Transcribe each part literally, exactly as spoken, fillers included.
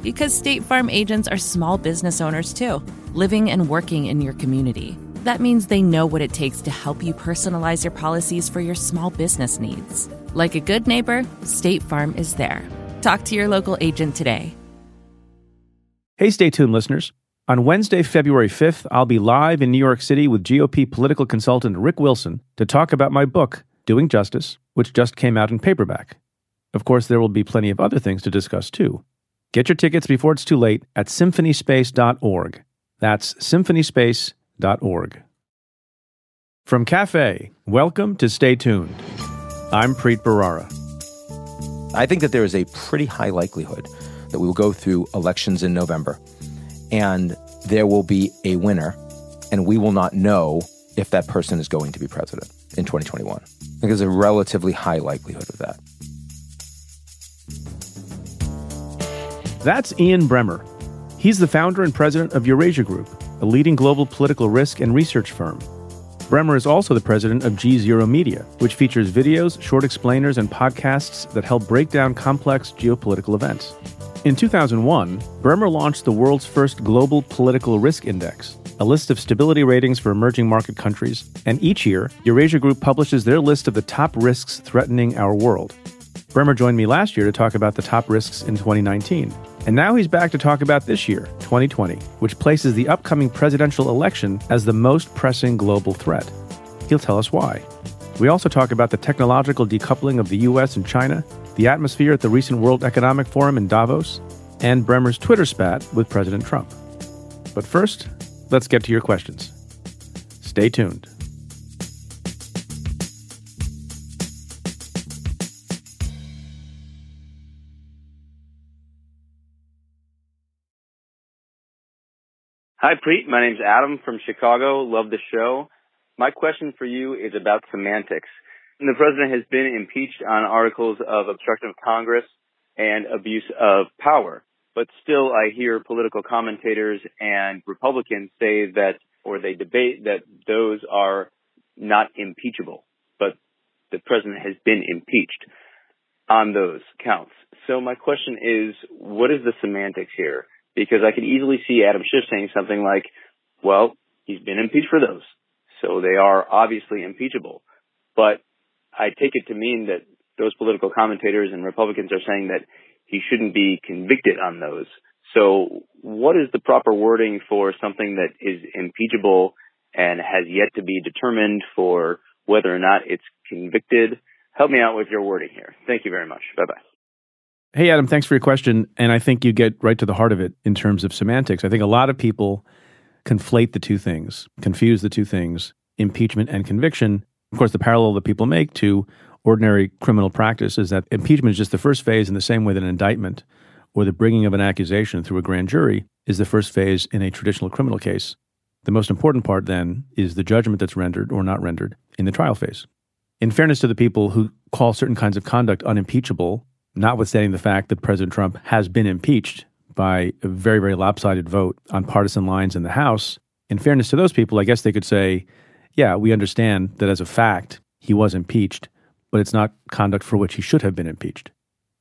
Because State Farm agents are small business owners too, living and working in your community. That means they know what it takes to help you personalize your policies for your small business needs. Like a good neighbor, State Farm is there. Talk to your local agent today. Hey, Stay Tuned listeners. On Wednesday, February fifth, I'll be live in New York City with G O P political consultant Rick Wilson to talk about my book, Doing Justice, which just came out in paperback. Of course, there will be plenty of other things to discuss too. Get your tickets before it's too late at symphony space dot org. That's symphony space dot org. From Cafe, welcome to Stay Tuned. I'm Preet Bharara. I think that there is a pretty high likelihood that we will go through elections in November, and there will be a winner, and we will not know if that person is going to be president in twenty twenty-one. I think there's a relatively high likelihood of that. That's Ian Bremmer. He's the founder and president of Eurasia Group, a leading global political risk and research firm. Bremmer is also the president of G Zero Media, which features videos, short explainers, and podcasts that help break down complex geopolitical events. In two thousand one, Bremmer launched the world's first global political risk index, a list of stability ratings for emerging market countries, and each year, Eurasia Group publishes their list of the top risks threatening our world. Bremmer joined me last year to talk about the top risks in twenty nineteen. And now he's back to talk about this year, twenty twenty, which places the upcoming presidential election as the most pressing global threat. He'll tell us why. We also talk about the technological decoupling of the U S and China, the atmosphere at the recent World Economic Forum in Davos, and Bremmer's Twitter spat with President Trump. But first, let's get to your questions. Stay tuned. Hi, Preet. My name's Adam from Chicago. Love the show. My question for you is about semantics. The president has been impeached on articles of obstruction of Congress and abuse of power. But still, I hear political commentators and Republicans say that, or they debate that those are not impeachable. But the president has been impeached on those counts. So my question is, what is the semantics here? Because I could easily see Adam Schiff saying something like, well, he's been impeached for those, so they are obviously impeachable. But I take it to mean that those political commentators and Republicans are saying that he shouldn't be convicted on those. So what is the proper wording for something that is impeachable and has yet to be determined for whether or not it's convicted? Help me out with your wording here. Thank you very much. Bye-bye. Hey, Adam, thanks for your question. And I think you get right to the heart of it in terms of semantics. I think a lot of people conflate the two things, confuse the two things, impeachment and conviction. Of course, the parallel that people make to ordinary criminal practice is that impeachment is just the first phase in the same way that an indictment or the bringing of an accusation through a grand jury is the first phase in a traditional criminal case. The most important part then is the judgment that's rendered or not rendered in the trial phase. In fairness to the people who call certain kinds of conduct unimpeachable, notwithstanding the fact that President Trump has been impeached by a very, very lopsided vote on partisan lines in the House, in fairness to those people, I guess they could say, yeah, we understand that as a fact, he was impeached, but it's not conduct for which he should have been impeached.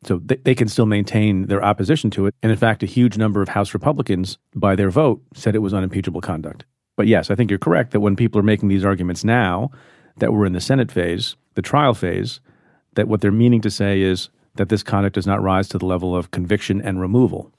So they, they can still maintain their opposition to it. And in fact, a huge number of House Republicans, by their vote, said it was unimpeachable conduct. But yes, I think you're correct that when people are making these arguments now that we're in the Senate phase, the trial phase, that what they're meaning to say is that this conduct does not rise to the level of conviction and removal.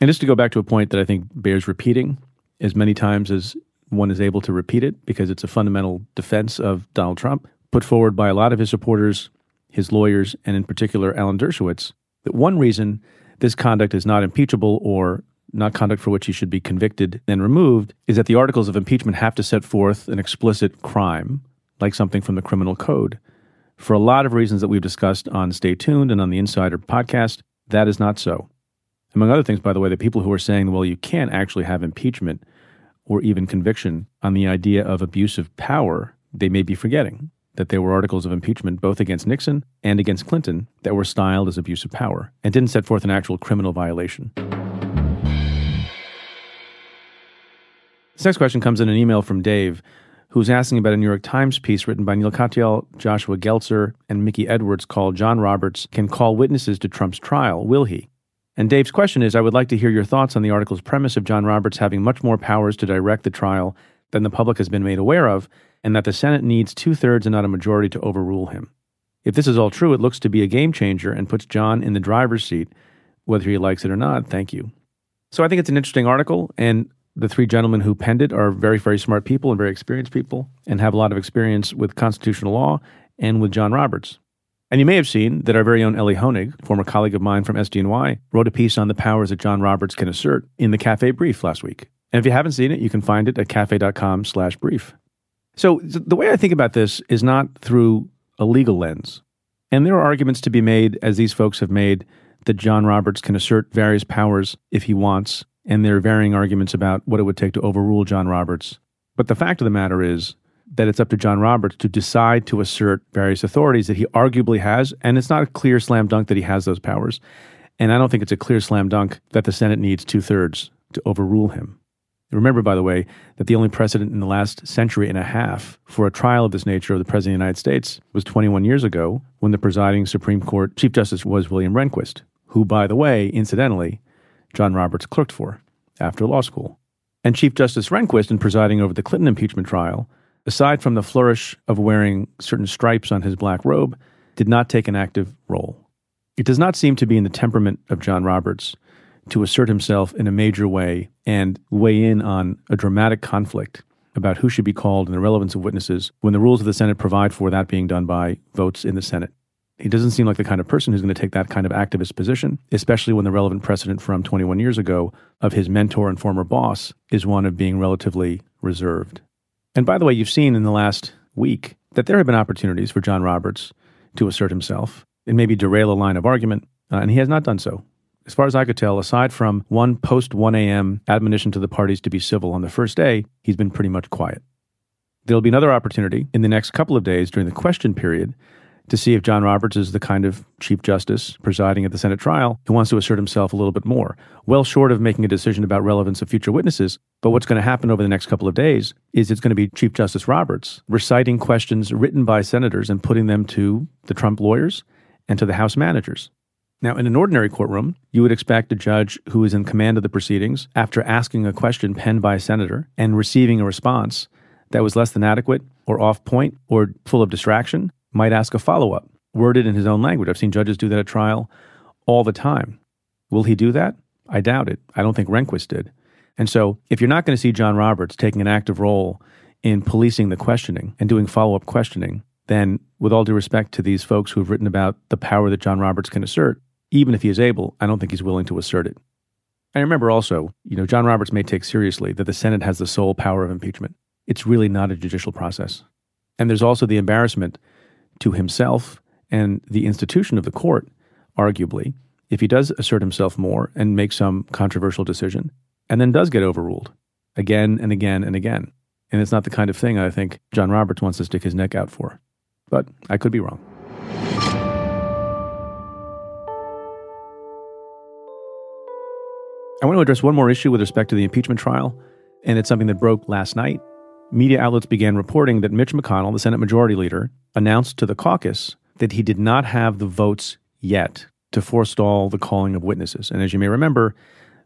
And just to go back to a point that I think bears repeating as many times as one is able to repeat it because it's a fundamental defense of Donald Trump, put forward by a lot of his supporters, his lawyers, and in particular Alan Dershowitz, that one reason this conduct is not impeachable or not conduct for which he should be convicted and removed is that the articles of impeachment have to set forth an explicit crime, like something from the criminal code. For a lot of reasons that we've discussed on Stay Tuned and on the Insider podcast, that is not so. Among other things, by the way, the people who are saying, well, you can't actually have impeachment or even conviction on the idea of abuse of power, they may be forgetting that there were articles of impeachment both against Nixon and against Clinton that were styled as abuse of power and didn't set forth an actual criminal violation. This next question comes in an email from Dave, who's asking about a New York Times piece written by Neil Katyal, Joshua Geltzer, and Mickey Edwards called John Roberts Can Call Witnesses to Trump's Trial, Will He? And Dave's question is, I would like to hear your thoughts on the article's premise of John Roberts having much more powers to direct the trial than the public has been made aware of, and that the Senate needs two-thirds and not a majority to overrule him. If this is all true, it looks to be a game changer and puts John in the driver's seat, whether he likes it or not. Thank you. So I think it's an interesting article, and the three gentlemen who penned it are very, very smart people and very experienced people and have a lot of experience with constitutional law and with John Roberts. And you may have seen that our very own Ellie Honig, former colleague of mine from S D N Y, wrote a piece on the powers that John Roberts can assert in the Cafe Brief last week. And if you haven't seen it, you can find it at cafe.com slash brief. So the way I think about this is not through a legal lens. And there are arguments to be made, as these folks have made, that John Roberts can assert various powers if he wants. And there are varying arguments about what it would take to overrule John Roberts. But the fact of the matter is that it's up to John Roberts to decide to assert various authorities that he arguably has, and it's not a clear slam dunk that he has those powers. And I don't think it's a clear slam dunk that the Senate needs two-thirds to overrule him. Remember, by the way, that the only precedent in the last century and a half for a trial of this nature of the President of the United States was twenty-one years ago when the presiding Supreme Court Chief Justice was William Rehnquist, who, by the way, incidentally, John Roberts clerked for after law school. And Chief Justice Rehnquist, in presiding over the Clinton impeachment trial, aside from the flourish of wearing certain stripes on his black robe, did not take an active role. It does not seem to be in the temperament of John Roberts to assert himself in a major way and weigh in on a dramatic conflict about who should be called and the relevance of witnesses when the rules of the Senate provide for that being done by votes in the Senate. He doesn't seem like the kind of person who's going to take that kind of activist position, especially when the relevant precedent from twenty-one years ago of his mentor and former boss is one of being relatively reserved. And by the way, you've seen in the last week that there have been opportunities for John Roberts to assert himself and maybe derail a line of argument, uh, and he has not done so. As far as I could tell, aside from one post one a.m. admonition to the parties to be civil on the first day, he's been pretty much quiet. There'll be another opportunity in the next couple of days during the question period to see if John Roberts is the kind of Chief Justice presiding at the Senate trial who wants to assert himself a little bit more, well short of making a decision about relevance of future witnesses. But what's going to happen over the next couple of days is it's going to be Chief Justice Roberts reciting questions written by senators and putting them to the Trump lawyers and to the House managers. Now, in an ordinary courtroom, you would expect a judge who is in command of the proceedings, after asking a question penned by a senator and receiving a response that was less than adequate or off point or full of distraction, might ask a follow-up, worded in his own language. I've seen judges do that at trial all the time. Will he do that? I doubt it. I don't think Rehnquist did. And so if you're not going to see John Roberts taking an active role in policing the questioning and doing follow-up questioning, then with all due respect to these folks who've written about the power that John Roberts can assert, even if he is able, I don't think he's willing to assert it. And remember also, you know, John Roberts may take seriously that the Senate has the sole power of impeachment. It's really not a judicial process. And there's also the embarrassment to himself and the institution of the court, arguably, if he does assert himself more and make some controversial decision, and then does get overruled again and again and again. And it's not the kind of thing I think John Roberts wants to stick his neck out for. But I could be wrong. I want to address one more issue with respect to the impeachment trial, and it's something that broke last night. Media outlets began reporting that Mitch McConnell, the Senate Majority Leader, announced to the caucus that he did not have the votes yet to forestall the calling of witnesses. And as you may remember,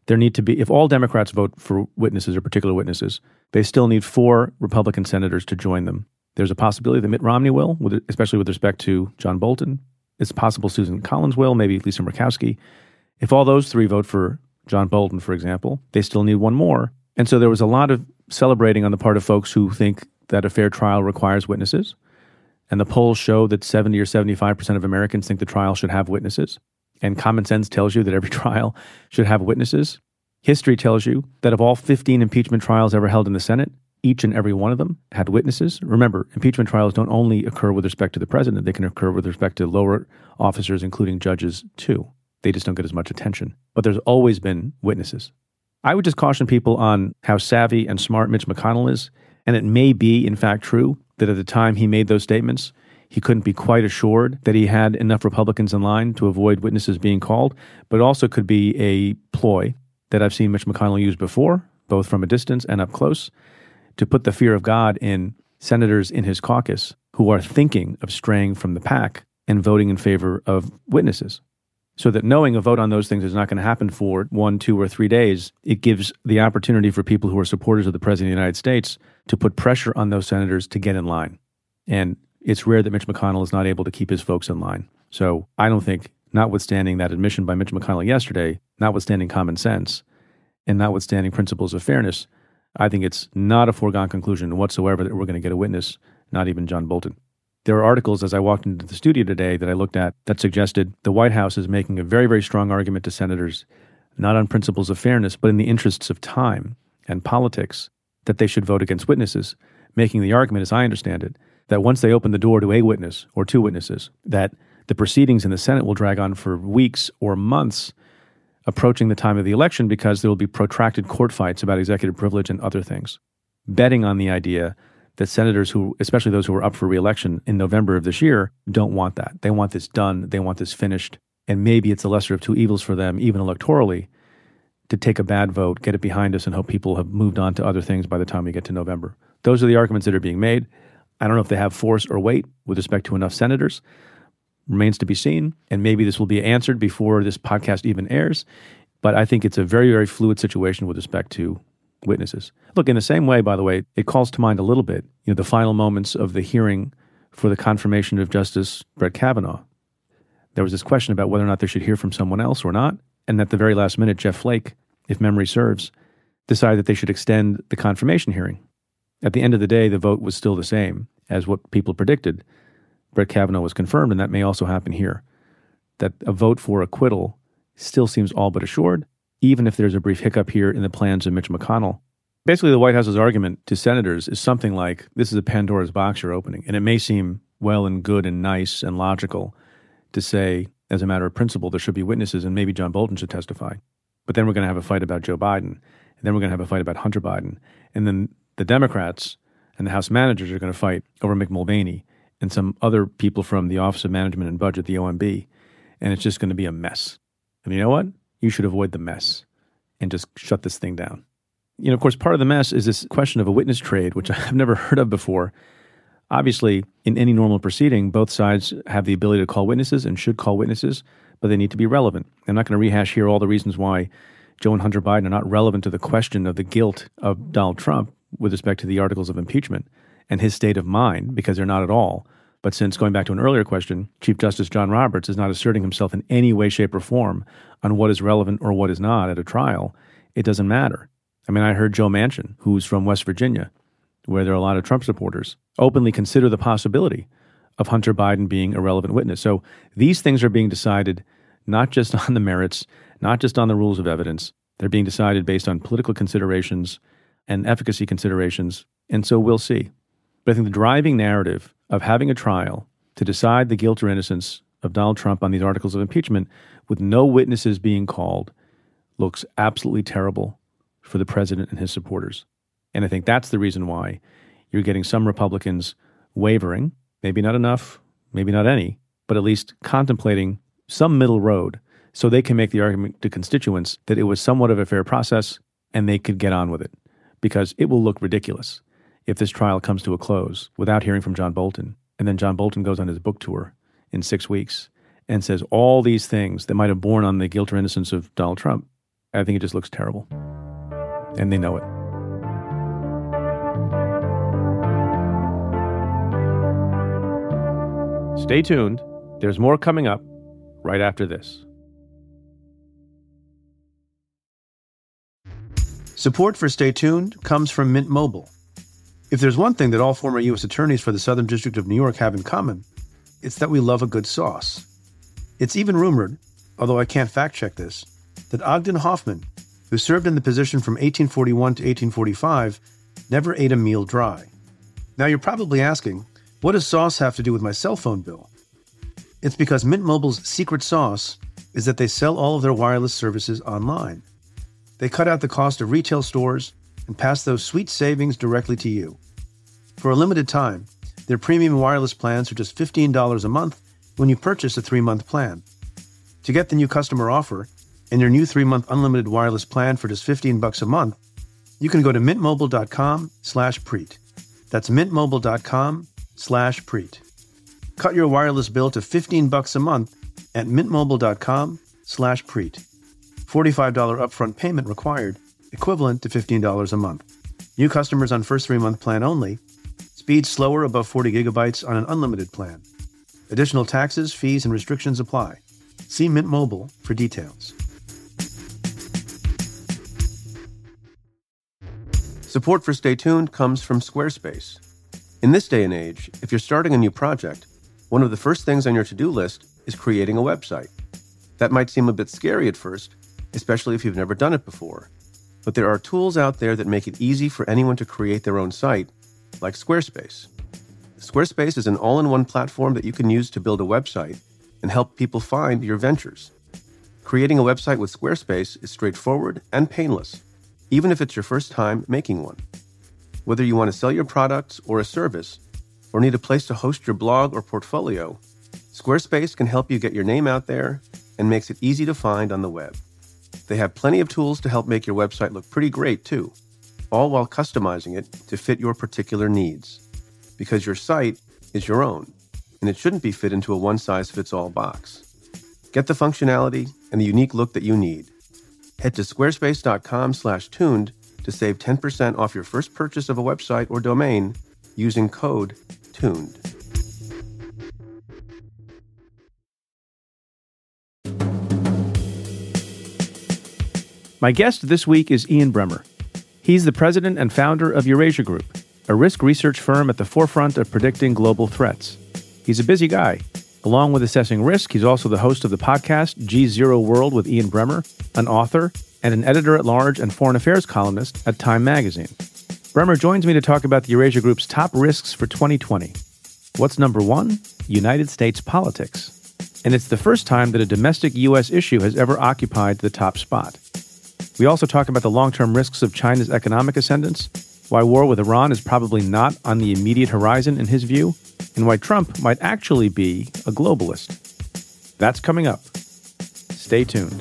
there need to be, if all Democrats vote for witnesses or particular witnesses, they still need four Republican senators to join them. There's a possibility that Mitt Romney will, especially with respect to John Bolton. It's possible Susan Collins will, maybe Lisa Murkowski. If all those three vote for John Bolton, for example, they still need one more. And so there was a lot of celebrating on the part of folks who think that a fair trial requires witnesses. And the polls show that seventy or seventy-five percent of Americans think the trial should have witnesses. And common sense tells you that every trial should have witnesses. History tells you that of all fifteen impeachment trials ever held in the Senate, each and every one of them had witnesses. Remember, impeachment trials don't only occur with respect to the president. They can occur with respect to lower officers, including judges, too. They just don't get as much attention. But there's always been witnesses. I would just caution people on how savvy and smart Mitch McConnell is. And it may be, in fact, true that at the time he made those statements, he couldn't be quite assured that he had enough Republicans in line to avoid witnesses being called, but it also could be a ploy that I've seen Mitch McConnell use before, both from a distance and up close, to put the fear of God in senators in his caucus who are thinking of straying from the pack and voting in favor of witnesses. So that knowing a vote on those things is not going to happen for one, two, or three days, it gives the opportunity for people who are supporters of the President of the United States to put pressure on those senators to get in line. And it's rare that Mitch McConnell is not able to keep his folks in line. So I don't think, notwithstanding that admission by Mitch McConnell yesterday, notwithstanding common sense, and notwithstanding principles of fairness, I think it's not a foregone conclusion whatsoever that we're going to get a witness, not even John Bolton. There are articles, as I walked into the studio today, that I looked at that suggested the White House is making a very, very strong argument to senators, not on principles of fairness, but in the interests of time and politics, that they should vote against witnesses, making the argument, as I understand it, that once they open the door to a witness or two witnesses, that the proceedings in the Senate will drag on for weeks or months approaching the time of the election because there will be protracted court fights about executive privilege and other things. Betting on the idea that senators who, especially those who are up for re-election in November of this year, don't want that. They want this done. They want this finished. And maybe it's the lesser of two evils for them, even electorally, to take a bad vote, get it behind us, and hope people have moved on to other things by the time we get to November. Those are the arguments that are being made. I don't know if they have force or weight with respect to enough senators. Remains to be seen. And maybe this will be answered before this podcast even airs. But I think it's a very, very fluid situation with respect to witnesses. Look, in the same way, by the way, it calls to mind a little bit, you know, the final moments of the hearing for the confirmation of Justice Brett Kavanaugh. There was this question about whether or not they should hear from someone else or not. And at the very last minute, Jeff Flake, if memory serves, decided that they should extend the confirmation hearing. At the end of the day, the vote was still the same as what people predicted. Brett Kavanaugh was confirmed, and that may also happen here, that a vote for acquittal still seems all but assured, even if there's a brief hiccup here in the plans of Mitch McConnell. Basically, the White House's argument to senators is something like, this is a Pandora's box you're opening. And it may seem well and good and nice and logical to say, as a matter of principle, there should be witnesses and maybe John Bolton should testify. But then we're going to have a fight about Joe Biden. And then we're going to have a fight about Hunter Biden. And then the Democrats and the House managers are going to fight over Mick Mulvaney and some other people from the Office of Management and Budget, the O M B. And it's just going to be a mess. And you know what? You should avoid the mess and just shut this thing down. You know, of course, part of the mess is this question of a witness trade, which I've never heard of before. Obviously, in any normal proceeding, both sides have the ability to call witnesses and should call witnesses, but they need to be relevant. I'm not going to rehash here all the reasons why Joe and Hunter Biden are not relevant to the question of the guilt of Donald Trump with respect to the articles of impeachment and his state of mind, because they're not at all. But since, going back to an earlier question, Chief Justice John Roberts is not asserting himself in any way, shape, or form on what is relevant or what is not at a trial, it doesn't matter. I mean, I heard Joe Manchin, who's from West Virginia, where there are a lot of Trump supporters, openly consider the possibility of Hunter Biden being a relevant witness. So these things are being decided not just on the merits, not just on the rules of evidence. They're being decided based on political considerations and efficacy considerations. And so we'll see. But I think the driving narrative of having a trial to decide the guilt or innocence of Donald Trump on these articles of impeachment with no witnesses being called looks absolutely terrible for the president and his supporters. And I think that's the reason why you're getting some Republicans wavering, maybe not enough, maybe not any, but at least contemplating some middle road so they can make the argument to constituents that it was somewhat of a fair process and they could get on with it, because it will look ridiculous if this trial comes to a close without hearing from John Bolton. And then John Bolton goes on his book tour in six weeks and says all these things that might have borne on the guilt or innocence of Donald Trump. I think it just looks terrible. And they know it. Stay tuned. There's more coming up right after this. Support for Stay Tuned comes from Mint Mobile. If there's one thing that all former U S attorneys for the Southern District of New York have in common, it's that we love a good sauce. It's even rumored, although I can't fact-check this, that Ogden Hoffman, who served in the position from eighteen forty-one to eighteen forty-five, never ate a meal dry. Now you're probably asking, what does sauce have to do with my cell phone bill? It's because Mint Mobile's secret sauce is that they sell all of their wireless services online. They cut out the cost of retail stores and pass those sweet savings directly to you. For a limited time, their premium wireless plans are just fifteen dollars a month when you purchase a three-month plan. To get the new customer offer and your new three-month unlimited wireless plan for just fifteen bucks a month, you can go to mintmobile.com slash preet. That's mintmobile.com slash preet. Cut your wireless bill to fifteen bucks a month at mintmobile.com slash preet. forty-five dollars upfront payment required, equivalent to fifteen dollars a month. New customers on first three-month plan only. Speed slower above forty gigabytes on an unlimited plan. Additional taxes, fees, and restrictions apply. See Mint Mobile for details. Support for Stay Tuned comes from Squarespace. In this day and age, if you're starting a new project, one of the first things on your to-do list is creating a website. That might seem a bit scary at first, especially if you've never done it before. But there are tools out there that make it easy for anyone to create their own site, like Squarespace. Squarespace is an all-in-one platform that you can use to build a website and help people find your ventures. Creating a website with Squarespace is straightforward and painless, even if it's your first time making one. Whether you want to sell your products or a service, or need a place to host your blog or portfolio, Squarespace can help you get your name out there and makes it easy to find on the web. They have plenty of tools to help make your website look pretty great too, all while customizing it to fit your particular needs. Because your site is your own, and it shouldn't be fit into a one-size-fits-all box. Get the functionality and the unique look that you need. Head to squarespace.com slash tuned to save ten percent off your first purchase of a website or domain using code TUNED. My guest this week is Ian Bremmer. He's the president and founder of Eurasia Group, a risk research firm at the forefront of predicting global threats. He's a busy guy. Along with assessing risk, he's also the host of the podcast G Zero World with Ian Bremmer, an author, and an editor-at-large and foreign affairs columnist at Time Magazine. Bremmer joins me to talk about the Eurasia Group's top risks for twenty twenty. What's number one? United States politics. And it's the first time that a domestic U S issue has ever occupied the top spot. We also talk about the long-term risks of China's economic ascendance, why war with Iran is probably not on the immediate horizon in his view, and why Trump might actually be a globalist. That's coming up. Stay tuned.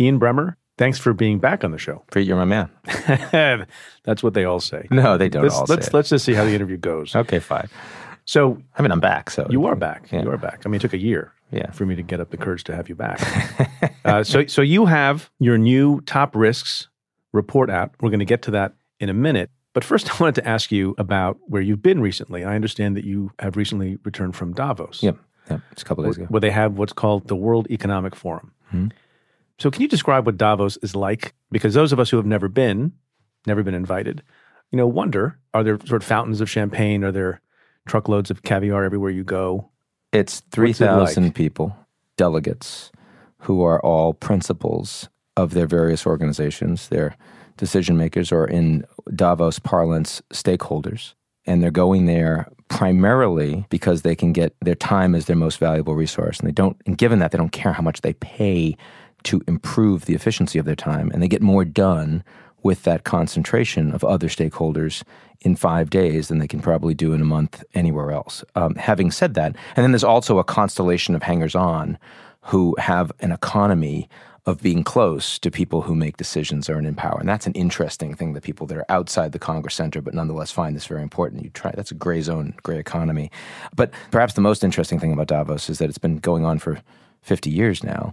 Ian Bremmer, thanks for being back on the show. Preet, you're my man. That's what they all say. No, they don't let's, all let's, say Let's it. just see how the interview goes. Okay, fine. So, I mean, I'm back. So You are back. Yeah. You are back. I mean, it took a year. Yeah. For me to get up the courage to have you back. uh, so, so you have your new top risks report out. We're going to get to that in a minute. But first, I wanted to ask you about where you've been recently. I understand that you have recently returned from Davos. Yep, yep. It's a couple days ago. Where they have what's called the World Economic Forum. Mm-hmm. So can you describe what Davos is like? Because those of us who have never been, never been invited, you know, wonder, are there sort of fountains of champagne? Are there truckloads of caviar everywhere you go? It's three thousand like? people, delegates, who are all principals of their various organizations. They're decision makers, or in Davos parlance, stakeholders. And they're going there primarily because they can get, their time is their most valuable resource. And they don't, and given that, they don't care how much they pay to improve the efficiency of their time. And they get more done with that concentration of other stakeholders in five days than they can probably do in a month anywhere else. Um, having said that, and then there's also a constellation of hangers-on who have an economy of being close to people who make decisions or are in power. And that's an interesting thing that people that are outside the Congress Center but nonetheless find this very important. You try That's a gray zone, gray economy. But perhaps the most interesting thing about Davos is that it's been going on for fifty years now.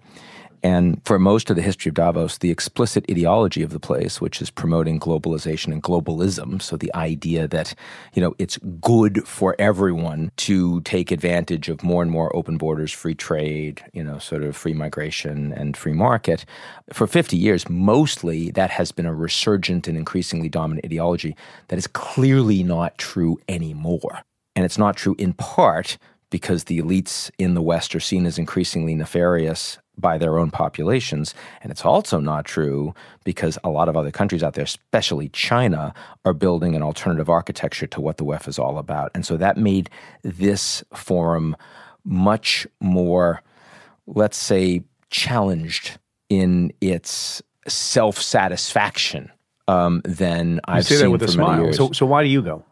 And for most of the history of Davos, the explicit ideology of the place, which is promoting globalization and globalism, so the idea that, you know, it's good for everyone to take advantage of more and more open borders, free trade, you know, sort of free migration and free market. For fifty years, mostly that has been a resurgent and increasingly dominant ideology that is clearly not true anymore. And it's not true in part because the elites in the West are seen as increasingly nefarious by their own populations. And it's also not true because a lot of other countries out there, especially China, are building an alternative architecture to what the W E F is all about. And so that made this forum much more, let's say, challenged in its self-satisfaction um, than I've seen for many years. You say that with a smile. So, so why do you go?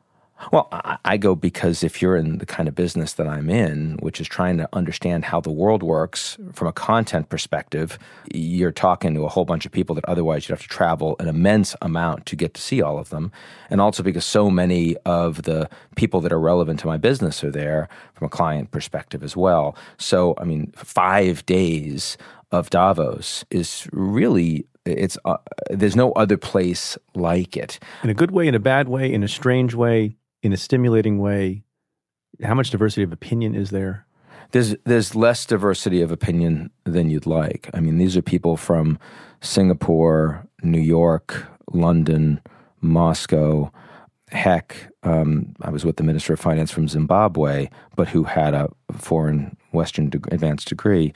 Well, I, I go because if you're in the kind of business that I'm in, which is trying to understand how the world works from a content perspective, you're talking to a whole bunch of people that otherwise you'd have to travel an immense amount to get to see all of them. And also because so many of the people that are relevant to my business are there from a client perspective as well. So, I mean, five days of Davos is really... It's uh, there's no other place like it. In a good way, in a bad way, in a strange way, in a stimulating way. How much diversity of opinion is there? There's there's less diversity of opinion than you'd like. I mean, these are people from Singapore, New York, London, Moscow. Heck, um, I was with the Minister of Finance from Zimbabwe, but who had a foreign Western de- advanced degree,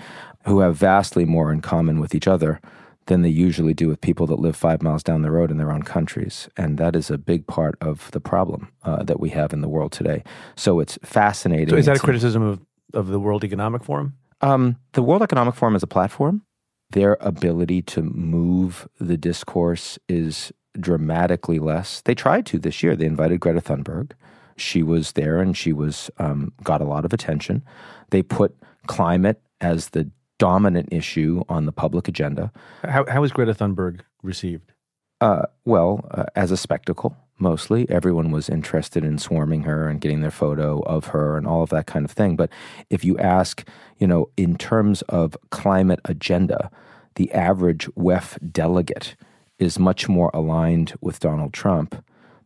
who have vastly more in common with each other than they usually do with people that live five miles down the road in their own countries. And that is a big part of the problem uh, that we have in the world today. So it's fascinating. So is that it's, a criticism of, of the World Economic Forum? Um, the World Economic Forum is a platform. Their ability to move the discourse is dramatically less. They tried to this year. They invited Greta Thunberg. She was there and she was um, got a lot of attention. They put climate as the dominant issue on the public agenda. How how was Greta Thunberg received? Uh, well, uh, as a spectacle, mostly. Everyone was interested in swarming her and getting their photo of her and all of that kind of thing. But if you ask, you know, in terms of climate agenda, the average W E F delegate is much more aligned with Donald Trump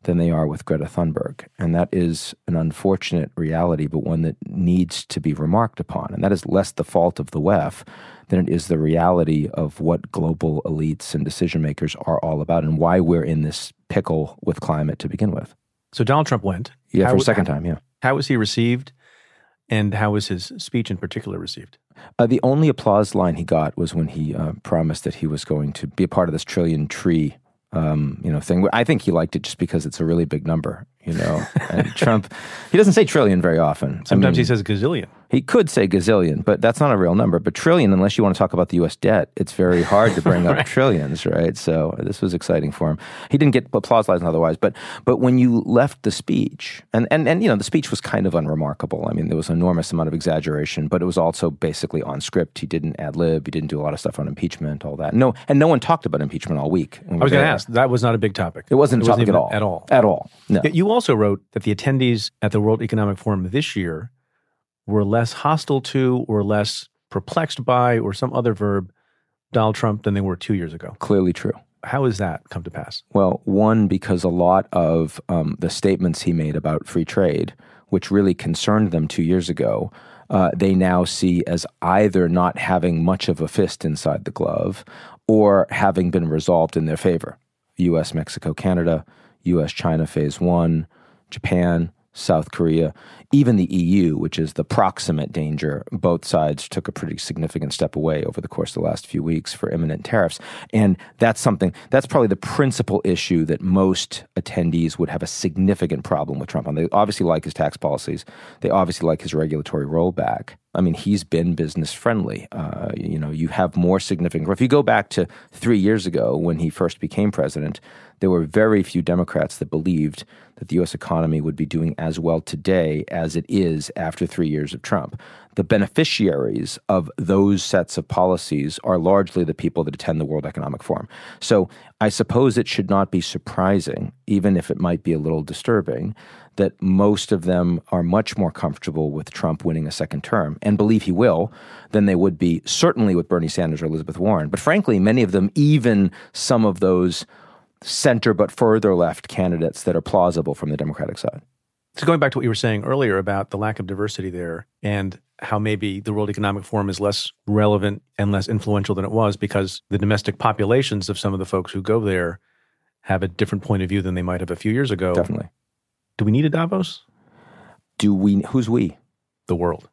than they are with Greta Thunberg. And that is an unfortunate reality, but one that needs to be remarked upon. And that is less the fault of the W E F than it is the reality of what global elites and decision makers are all about and why we're in this pickle with climate to begin with. So Donald Trump went. Yeah, for a second time, yeah. How was he received? And how was his speech in particular received? Uh, the only applause line he got was when he uh, promised that he was going to be a part of this trillion tree Um, you know, thing. I think he liked it just because it's a really big number, you know. And Trump, he doesn't say trillion very often. Sometimes I mean, he says gazillion. He could say gazillion, but that's not a real number. But trillion, unless you want to talk about the U S debt, it's very hard to bring right. up trillions, right? So this was exciting for him. He didn't get applause lines otherwise, but but when you left the speech, and, and, and you know, the speech was kind of unremarkable. I mean, there was an enormous amount of exaggeration, but it was also basically on script. He didn't ad lib. He didn't do a lot of stuff on impeachment, all that. No, and no one talked about impeachment all week. I was going to ask. That was not a big topic. It wasn't a topic at all. At all. At all. No. You also wrote that the attendees at the World Economic Forum this year were less hostile to or less perplexed by or some other verb Donald Trump than they were two years ago. Clearly true. How has that come to pass? Well, one, because a lot of um, the statements he made about free trade, which really concerned them two years ago, uh, they now see as either not having much of a fist inside the glove or having been resolved in their favor. U S, Mexico, Canada, U S, China, phase one, Japan, South Korea, even the E U, which is the proximate danger. Both sides took a pretty significant step away over the course of the last few weeks for imminent tariffs. And that's something, that's probably the principal issue that most attendees would have a significant problem with Trump on. They obviously like his tax policies. They obviously like his regulatory rollback. I mean, he's been business friendly. Uh, you know, you have more significant. If you go back to three years ago when he first became president, there were very few Democrats that believed that the U S economy would be doing as well today as it is after three years of Trump. the beneficiaries of those sets of policies are largely the people that attend the World Economic Forum. So I suppose it should not be surprising, even if it might be a little disturbing, that most of them are much more comfortable with Trump winning a second term and believe he will than they would be certainly with Bernie Sanders or Elizabeth Warren. But frankly, many of them, even some of those center but further left candidates that are plausible from the Democratic side. So going back to what you were saying earlier about the lack of diversity there and how maybe the World Economic Forum is less relevant and less influential than it was because the domestic populations of some of the folks who go there have a different point of view than they might have a few years ago. Definitely. Do we need a Davos? Do we? Who's we? The world.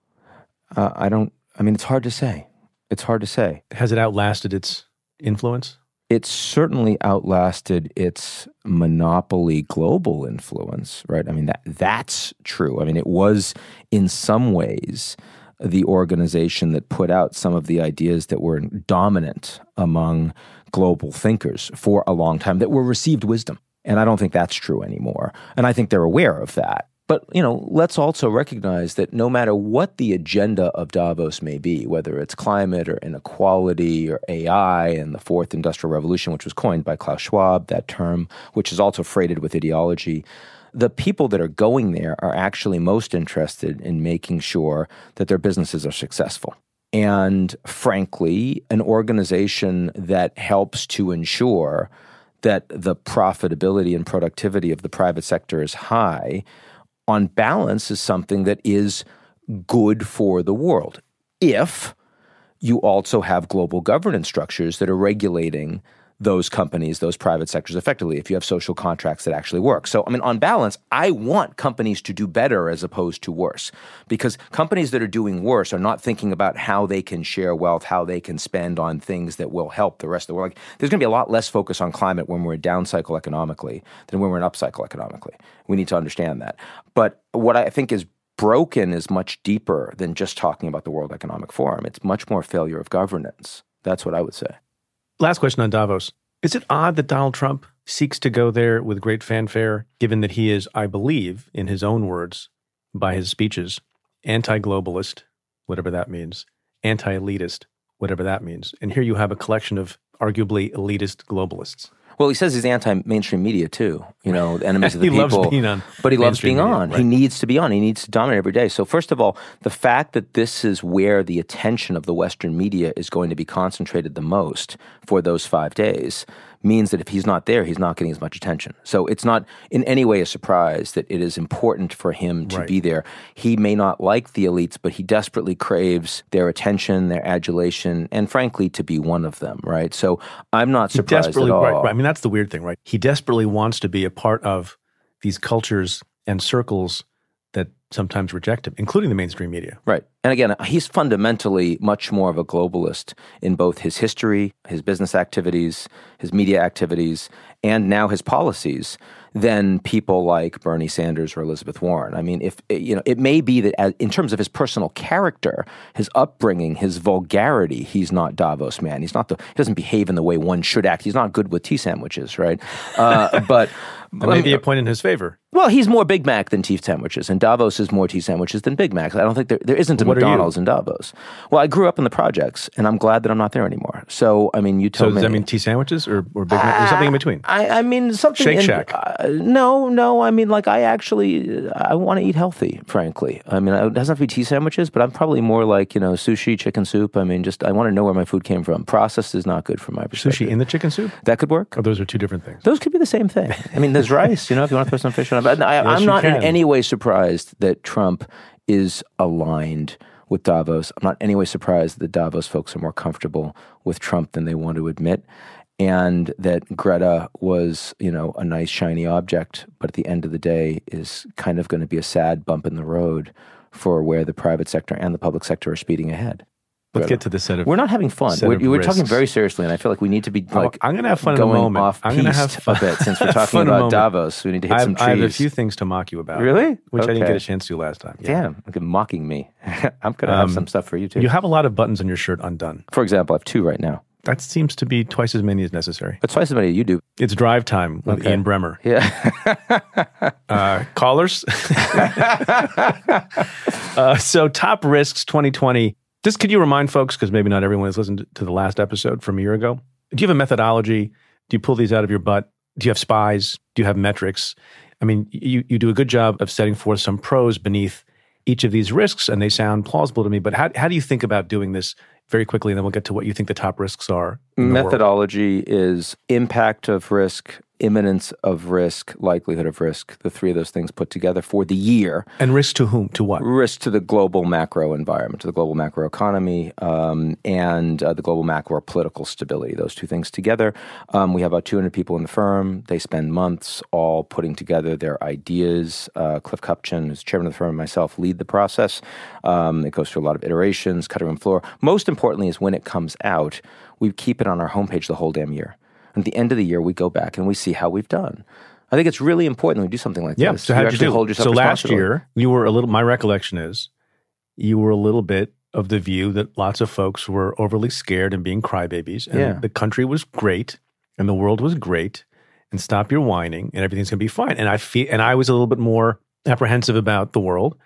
Uh, I don't, I mean, it's hard to say. It's hard to say. Has it outlasted its influence? It's certainly outlasted its monopoly global influence, right? I mean, that that's true. I mean, it was in some ways the organization that put out some of the ideas that were dominant among global thinkers for a long time that were received wisdom. And I don't think that's true anymore. And I think they're aware of that. But, you know, let's also recognize that no matter what the agenda of Davos may be, whether it's climate or inequality or A I and the fourth industrial revolution, which was coined by Klaus Schwab, that term, which is also freighted with ideology, the people that are going there are actually most interested in making sure that their businesses are successful. And frankly, an organization that helps to ensure that the profitability and productivity of the private sector is high on balance is something that is good for the world if you also have global governance structures that are regulating those companies, those private sectors effectively, if you have social contracts that actually work. So, I mean, on balance, I want companies to do better as opposed to worse, because companies that are doing worse are not thinking about how they can share wealth, how they can spend on things that will help the rest of the world. Like, there's going to be a lot less focus on climate when we're down cycle economically than when we're in up cycle economically. We need to understand that. But what I think is broken is much deeper than just talking about the World Economic Forum. It's much more failure of governance. That's what I would say. Last question on Davos. Is it odd that Donald Trump seeks to go there with great fanfare, given that he is, I believe, in his own words, by his speeches, anti-globalist, whatever that means, anti-elitist, whatever that means. And here you have a collection of arguably elitist globalists. Well, he says he's anti-mainstream media, too. You know, enemies of the people. He loves being on. But he loves being on. Right. He needs to be on. He needs to dominate every day. So first of all, the fact that this is where the attention of the Western media is going to be concentrated the most for those five days means that if he's not there, he's not getting as much attention. So it's not in any way a surprise that it is important for him to right. be there. He may not like the elites, but he desperately craves their attention, their adulation, and frankly, to be one of them, right? So I'm not surprised at all. Right, right. I mean, that's the weird thing, right? He desperately wants to be a part of these cultures and circles that sometimes reject him, including the mainstream media. Right. And again, he's fundamentally much more of a globalist in both his history, his business activities, his media activities, and now his policies than people like Bernie Sanders or Elizabeth Warren. I mean, if you know, it may be that as, in terms of his personal character, his upbringing, his vulgarity, he's not Davos man. He's not the. He doesn't behave in the way one should act. He's not good with tea sandwiches, right? Uh, but that may be a point in his favor. Well, he's more Big Mac than tea sandwiches, and Davos is more tea sandwiches than Big Macs. I don't think there there isn't a what McDonald's in Davos. Well, I grew up in the projects, and I'm glad that I'm not there anymore. So, I mean, you tell so, me. So does that mean tea sandwiches or, or Big Mac uh, or something in between? I, I mean, something. Shake in, Shack. Uh, no, no. I mean, like, I actually, I want to eat healthy, frankly. I mean, it doesn't have to be tea sandwiches, but I'm probably more like, you know, sushi, chicken soup. I mean, just, I want to know where my food came from. Processed is not good from my perspective. Sushi in the chicken soup? That could work. Or those are two different things? Those could be the same thing. I mean, there's rice, you know, if you want to throw some fish on it. But I, yes, I'm not in any way surprised that Trump is aligned with Davos. I'm not in any way surprised that Davos folks are more comfortable with Trump than they want to admit, and that Greta was, you know, a nice shiny object, but at the end of the day is kind of going to be a sad bump in the road for where the private sector and the public sector are speeding ahead. Let's Greta. Get to the set of We're not having fun. We're, we're talking very seriously, and I feel like we need to be like I'm going to have fun in a moment. Off I'm going to have fun a bit since we're talking about Davos. We need to hit have, some trees. I have a few things to mock you about. Really? Which okay. I didn't get a chance to last time. Yeah. Damn, look at mocking me. I'm going to um, have some stuff for you too. You have a lot of buttons on your shirt undone. For example, I have two right now. That seems to be twice as many as necessary. But twice as many as you do. It's drive time with okay. Ian Bremmer. Yeah. uh, callers. uh, so top risks twenty twenty. This, could you remind folks, because maybe not everyone has listened to the last episode from a year ago. Do you have a methodology? Do you pull these out of your butt? Do you have spies? Do you have metrics? I mean, you, you do a good job of setting forth some pros beneath each of these risks, and they sound plausible to me, but how, how do you think about doing this very quickly? And then we'll get to what you think the top risks are. Methodology is impact of risk, imminence of risk, likelihood of risk, the three of those things put together for the year. And risk to whom? To what? Risk to the global macro environment, to the global macro economy, um, and uh, the global macro political stability, those two things together. Um, we have about two hundred people in the firm. They spend months all putting together their ideas. Uh, Cliff Cupchin, who's chairman of the firm, and myself lead the process. Um, it goes through a lot of iterations, cutting room floor. Most importantly is when it comes out, we keep it on our homepage the whole damn year. And at the end of the year, we go back and we see how we've done. I think it's really important when we do something like yeah, this. Yeah, so how did you do? Hold yourself so last year, you were a little, my recollection is, you were a little bit of the view that lots of folks were overly scared and being crybabies. And yeah. the country was great and the world was great and stop your whining and everything's going to be fine. And I feel, and I was a little bit more apprehensive about the world.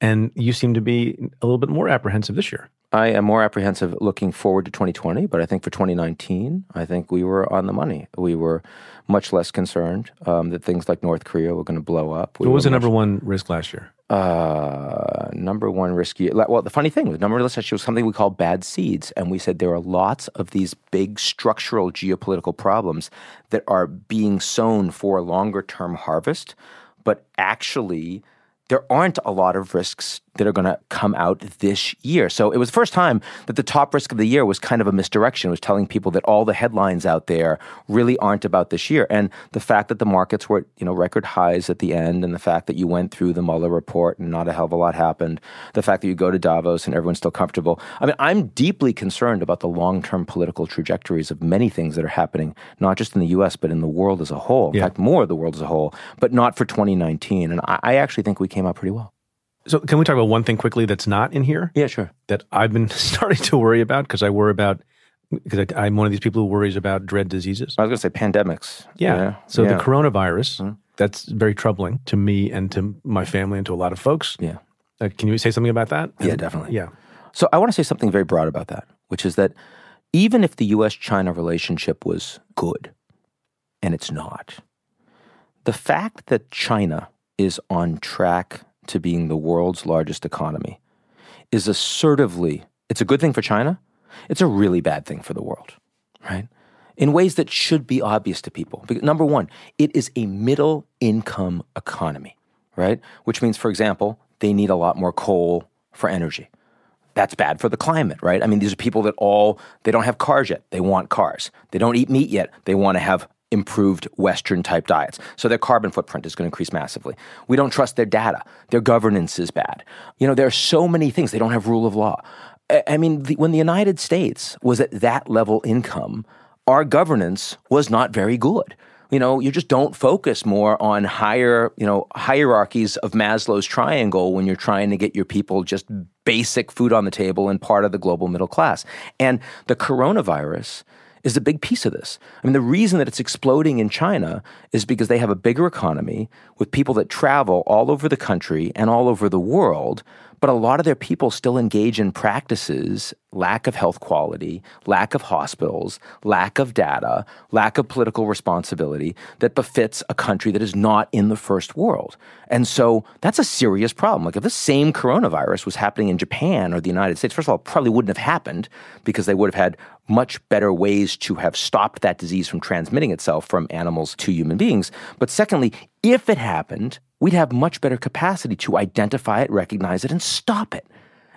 And you seem to be a little bit more apprehensive this year. I am more apprehensive looking forward to twenty twenty, but I think for twenty nineteen, I think we were on the money. We were much less concerned um, that things like North Korea were going to blow up. We what was the much, number one risk last year? Uh, number one risk year. Well, the funny thing with number one risk last year was something we call bad seeds. And we said there are lots of these big structural geopolitical problems that are being sown for longer term harvest, but actually there aren't a lot of risks that are going to come out this year. So it was the first time that the top risk of the year was kind of a misdirection. It was telling people that all the headlines out there really aren't about this year. And the fact that the markets were at, you know, record highs at the end, and the fact that you went through the Mueller report and not a hell of a lot happened, the fact that you go to Davos and everyone's still comfortable. I mean, I'm deeply concerned about the long-term political trajectories of many things that are happening, not just in the U S, but in the world as a whole. In yeah. fact, more of the world as a whole, but not for twenty nineteen. And I, I actually think we came out pretty well. So can we talk about one thing quickly that's not in here? Yeah, sure. That I've been starting to worry about because I worry about, because I'm one of these people who worries about dread diseases. I was going to say pandemics. Yeah. yeah. So yeah. the coronavirus, mm-hmm. that's very troubling to me and to my family and to a lot of folks. Yeah. Uh, can you say something about that? Yeah, definitely. Yeah. So I want to say something very broad about that, which is that even if the U S China relationship was good, and it's not, the fact that China is on track to being the world's largest economy is assertively, it's a good thing for China, it's a really bad thing for the world, right? In ways that should be obvious to people. Because number one, it is a middle income economy, right? Which means, for example, they need a lot more coal for energy. That's bad for the climate, right? I mean, these are people that all, they don't have cars yet, they want cars. They don't eat meat yet, they want to have improved Western-type diets. So their carbon footprint is going to increase massively. We don't trust their data. Their governance is bad. You know, there are so many things. They don't have rule of law. I, I mean, the, when the United States was at that level income, our governance was not very good. You know, you just don't focus more on higher, you know, hierarchies of Maslow's triangle when you're trying to get your people just basic food on the table and part of the global middle class. And the coronavirus is a big piece of this. I mean, the reason that it's exploding in China is because they have a bigger economy with people that travel all over the country and all over the world, but a lot of their people still engage in practices, lack of health quality, lack of hospitals, lack of data, lack of political responsibility that befits a country that is not in the first world. And so that's a serious problem. Like if the same coronavirus was happening in Japan or the United States, first of all, it probably wouldn't have happened because they would have had much better ways to have stopped that disease from transmitting itself from animals to human beings. But secondly, if it happened, we'd have much better capacity to identify it, recognize it, and stop it.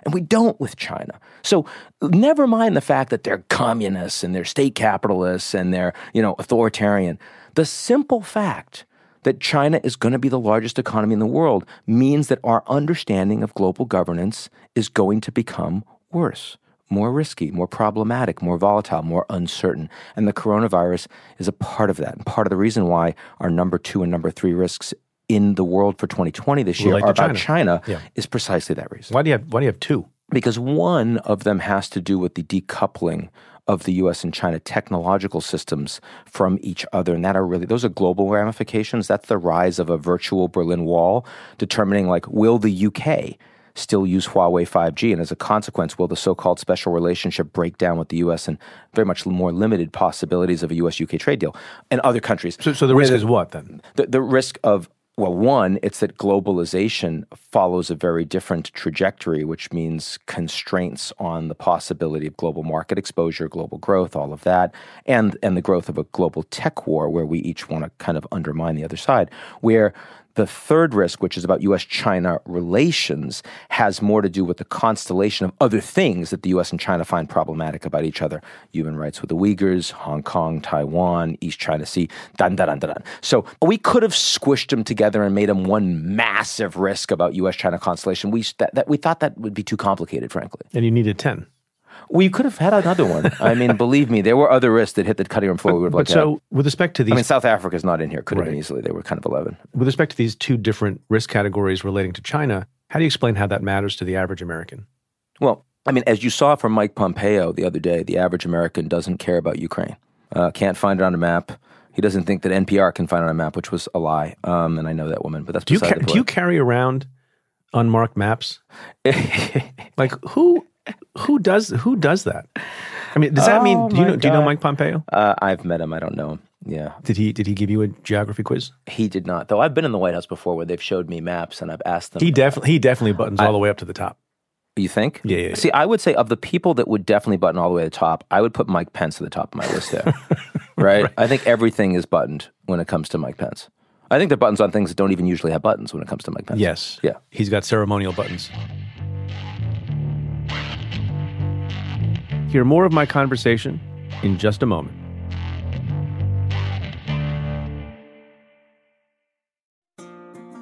And we don't with China. So never mind the fact that they're communists and they're state capitalists and they're, you know, authoritarian. The simple fact that China is going to be the largest economy in the world means that our understanding of global governance is going to become worse, more risky, more problematic, more volatile, more uncertain. And the coronavirus is a part of that. And part of the reason why our number two and number three risks in the world for twenty twenty this year are about China yeah. is precisely that reason. Why do you have, why do you have two? Because one of them has to do with the decoupling of the U S and China technological systems from each other. And that are really, those are global ramifications. That's the rise of a virtual Berlin Wall, determining like, will the U K still use Huawei five G? And as a consequence, will the so-called special relationship break down with the U S and very much more limited possibilities of a U S U K trade deal and other countries? So, so the risk the, is what then? The, the risk of, well, one, it's that globalization follows a very different trajectory, which means constraints on the possibility of global market exposure, global growth, all of that, and, and the growth of a global tech war where we each want to kind of undermine the other side, where the third risk, which is about U S China relations, has more to do with the constellation of other things that the U S and China find problematic about each other. Human rights with the Uyghurs, Hong Kong, Taiwan, East China Sea, dun, dun, dun, dun, dun. So we could have squished them together and made them one massive risk about U S China constellation. We, that, that, we thought that would be too complicated, frankly. And you needed ten. We could have had another one. I mean, believe me, there were other risks that hit the cutting room floor. We would have but so, with respect to these, I mean, South Africa's not in here. Could have right. been easily. They were kind of eleven. With respect to these two different risk categories relating to China, how do you explain how that matters to the average American? Well, I mean, as you saw from Mike Pompeo the other day, the average American doesn't care about Ukraine. Uh, can't find it on a map. He doesn't think that N P R can find it on a map, which was a lie. Um, and I know that woman, but that's do beside you ca- the point. Do you carry around unmarked maps? Like who? Who does who does that? I mean, does that oh mean do you know God. do you know Mike Pompeo? Uh, I've met him. I don't know him. Yeah. Did he did he give you a geography quiz? He did not. Though I've been in the White House before where they've showed me maps and I've asked them. He definitely he definitely buttons I, all the way up to the top. You think? Yeah, yeah, yeah. See, I would say of the people that would definitely button all the way to the top, I would put Mike Pence at the top of my list there. right? right? I think everything is buttoned when it comes to Mike Pence. I think there are buttons on things that don't even usually have buttons when it comes to Mike Pence. Yes. Yeah. He's got ceremonial buttons. Hear more of my conversation in just a moment.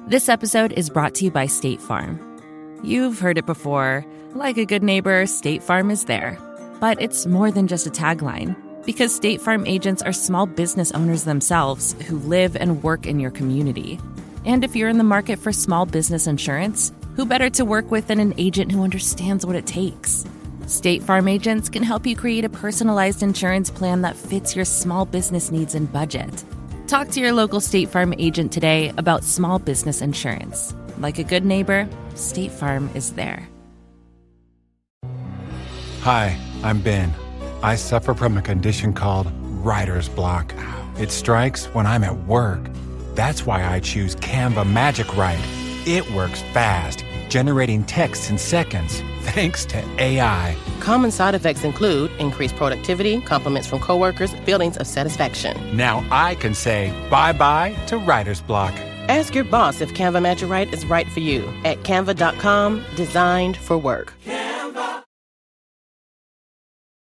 This episode is brought to you by State Farm. You've heard it before. Like a good neighbor, State Farm is there. But it's more than just a tagline, because State Farm agents are small business owners themselves who live and work in your community. And if you're in the market for small business insurance, who better to work with than an agent who understands what it takes? State Farm agents can help you create a personalized insurance plan that fits your small business needs and budget. Talk to your local State Farm agent today about small business insurance. Like a good neighbor, State Farm is there. Hi, I'm Ben. I suffer from a condition called writer's block. It strikes when I'm at work. That's why I choose Canva Magic Write. It works fast, generating texts in seconds, thanks to A I. Common side effects include increased productivity, compliments from coworkers, feelings of satisfaction. Now I can say bye-bye to writer's block. Ask your boss if Canva Magic Write is right for you at canva dot com, designed for work. Canva.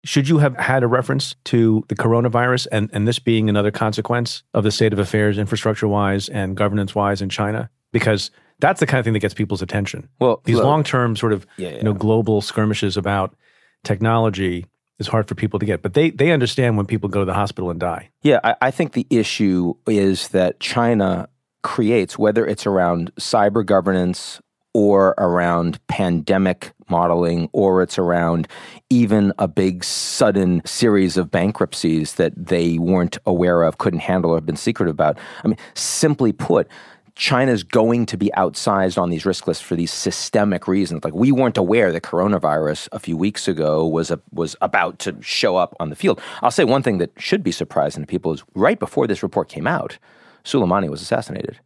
Should you have had a reference to the coronavirus and, and this being another consequence of the state of affairs, infrastructure-wise and governance-wise in China? Because that's the kind of thing that gets people's attention. Well, these look, long-term sort of yeah, yeah. you know, global skirmishes about technology is hard for people to get. But they they understand when people go to the hospital and die. Yeah, I, I think the issue is that China creates, whether it's around cyber governance or around pandemic modeling, or it's around even a big sudden series of bankruptcies that they weren't aware of, couldn't handle, or have been secretive about. I mean, simply put, China's going to be outsized on these risk lists for these systemic reasons. Like, we weren't aware that coronavirus a few weeks ago was a, was about to show up on the field. I'll say one thing that should be surprising to people is right before this report came out, Soleimani was assassinated.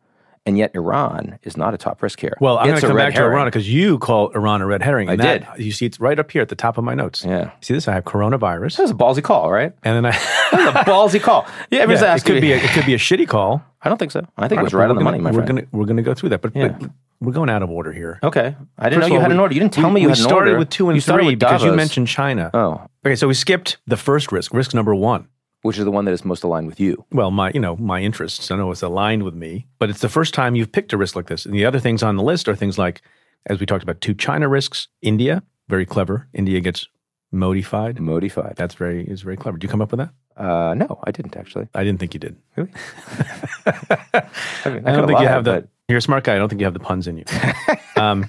And yet Iran is not a top risk here. Well, I'm going to come back to Iran because you call Iran a red herring. I did. You see, it's right up here at the top of my notes. Yeah. See this? I have coronavirus. That was a ballsy call, right? And then I... that was a ballsy call. Yeah, everyone's yeah, asking it could, be a, it could be a shitty call. I don't think so. I think it was right on the money, my friend. We're going to go through that, but, yeah. but we're going out of order here. Okay. I didn't First know you all, had we, an order. You didn't tell we, me you had an order. We started with two and you three because Davos. You mentioned China. Oh. Okay, so we skipped the first risk, risk number one. Which is the one that is most aligned with you. Well, my, you know, my interests. I know it's aligned with me, but it's the first time you've picked a risk like this. And the other things on the list are things like, as we talked about, two China risks, India, very clever. India gets modified. Modified. That's very, is very clever. Did you come up with that? Uh, no, I didn't actually. I didn't think you did. Really? I, mean, I, I don't think lie, you have but... the, you're a smart guy. I don't think you have the puns in you. um,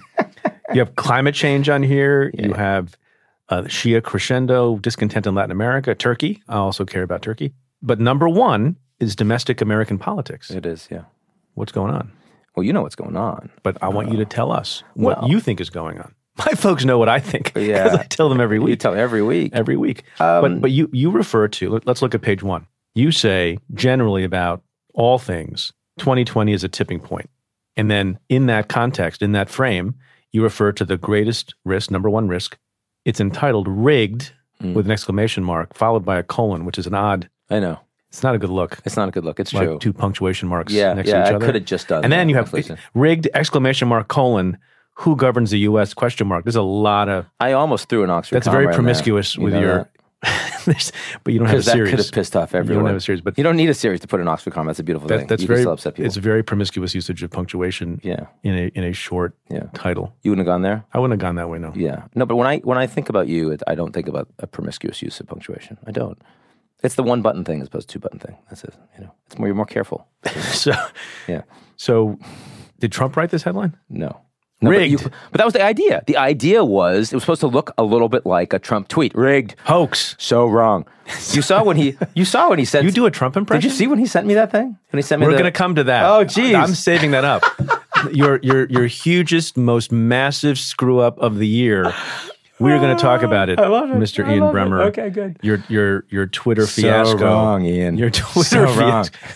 you have climate change on here. Yeah. You have uh, Shia crescendo, discontent in Latin America, Turkey. I also care about Turkey. But number one is domestic American politics. It is, yeah. What's going on? Well, you know what's going on. But I want uh, you to tell us what well, you think is going on. My folks know what I think because yeah. I tell them every week. You tell them every week. Every week. Um, but but you, you refer to, let's look at page one. You say generally about all things, twenty twenty is a tipping point. And then in that context, in that frame, you refer to the greatest risk, number one risk. It's entitled rigged mm. with an exclamation mark followed by a colon, which is an odd. I know. It's not a good look. It's not a good look. It's like true. Two punctuation marks yeah, next yeah, to each other. I could have just done and that. And then you have rigged exclamation mark colon. Who governs the U S question mark? There's a lot of... I almost threw an Oxford That's very right promiscuous you with your... but you don't have a series. That could have pissed off everyone. You don't have a series. But you don't need a series to put an Oxford comma. That's a beautiful that, thing. That's you very, can still upset people. It's a very promiscuous usage of punctuation yeah. in a in a short yeah. title. You wouldn't have gone there? I wouldn't have gone that way, no. Yeah. No, but when I when I think about you, it, I don't think about a promiscuous use of punctuation. I don't. It's the one-button thing as opposed to two-button thing. That's it. You know, it's more, you're more careful. so, yeah. So did Trump write this headline? No. No, rigged. But, you, but that was the idea. The idea was it was supposed to look a little bit like a Trump tweet. Rigged. Hoax. So wrong. You saw when he you saw when he sent... You do a Trump impression? Did you see when he sent me that thing? When he sent me We're going to come to that. Oh, geez. I'm saving that up. your, your, your hugest, most massive screw-up of the year. We're going to talk about it, I love it. Mister I Ian love Bremmer. It. Okay, good. Your, your, your Twitter so fiasco. So wrong, Ian. Your Twitter so fiasco. Wrong.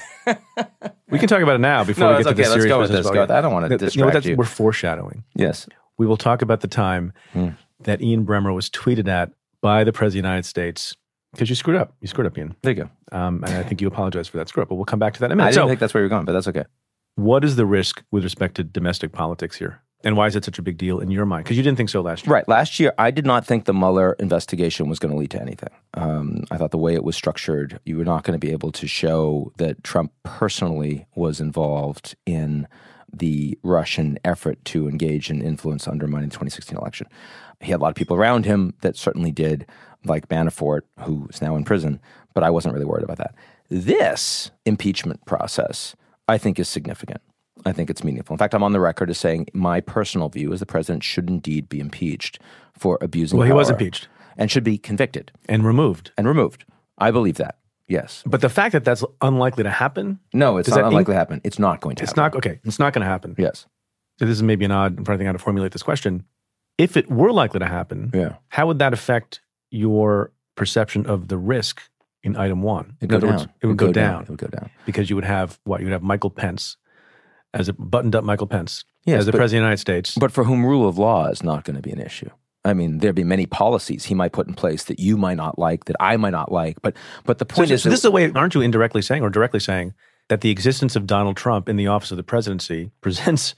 We can talk about it now before no, we get okay. to the serious business. Let's go with this. I don't want to distract you. Know what, you. We're foreshadowing. Yes. We will talk about the time mm. that Ian Bremmer was tweeted at by the President of the United States because you screwed up. You screwed up, Ian. There you go. Um, and I think you apologize for that screw up, but we'll come back to that in a minute. I didn't so, think that's where you're going, but that's okay. What is the risk with respect to domestic politics here? And why is it such a big deal in your mind? Because you didn't think so last year. Right. Last year, I did not think the Mueller investigation was going to lead to anything. Um, I thought the way it was structured, you were not going to be able to show that Trump personally was involved in the Russian effort to engage in influence undermining the twenty sixteen election. He had a lot of people around him that certainly did, like Manafort, who is now in prison, but I wasn't really worried about that. This impeachment process, I think, is significant. I think it's meaningful. In fact, I'm on the record as saying my personal view is the president should indeed be impeached for abusing power. Well, he was impeached. And should be convicted. And removed. And removed. I believe that, yes. But the fact that that's unlikely to happen? No, it's not unlikely to happen. It's not going to happen. It's not, okay, it's not going to happen. Yes. So this is maybe an odd, I'm trying to think how to formulate this question. If it were likely to happen, yeah. how would that affect your perception of the risk in item one? It would go down. It would go down. It would go down. Because you would have, what, you would have Michael Pence... as a buttoned-up Michael Pence, yes, as the but, President of the United States. But for whom rule of law is not going to be an issue. I mean, there'd be many policies he might put in place that you might not like, that I might not like, but but the point so, is... So this that, is a way, aren't you indirectly saying, or directly saying, that the existence of Donald Trump in the office of the presidency presents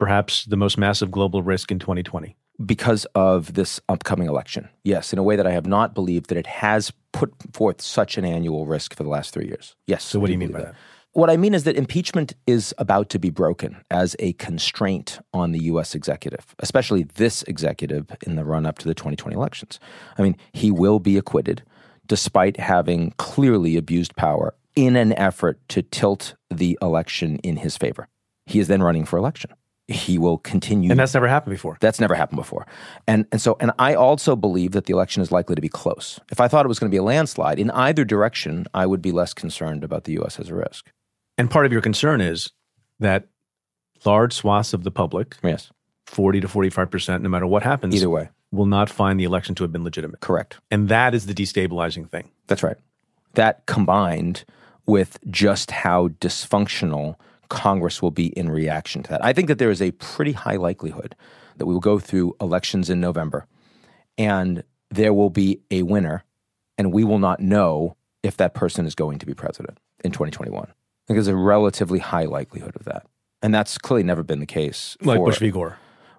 perhaps the most massive global risk in twenty twenty? Because of this upcoming election, yes, in a way that I have not believed that it has put forth such an annual risk for the last three years. Yes. So what do you mean by that? that? What I mean is that impeachment is about to be broken as a constraint on the U S executive, especially this executive in the run-up to the twenty twenty elections. I mean, he will be acquitted despite having clearly abused power in an effort to tilt the election in his favor. He is then running for election. He will continue. And that's never happened before. That's never happened before. And and so, and I also believe that the election is likely to be close. If I thought it was going to be a landslide, in either direction, I would be less concerned about the U S as a risk. And part of your concern is that large swaths of the public, yes, forty to forty-five percent, no matter what happens, either way, will not find the election to have been legitimate. Correct. And that is the destabilizing thing. That's right. That combined with just how dysfunctional Congress will be in reaction to that. I think that there is a pretty high likelihood that we will go through elections in November and there will be a winner and we will not know if that person is going to be president in twenty twenty-one. I think there's a relatively high likelihood of that. And that's clearly never been the case. Like Bush v. Gore.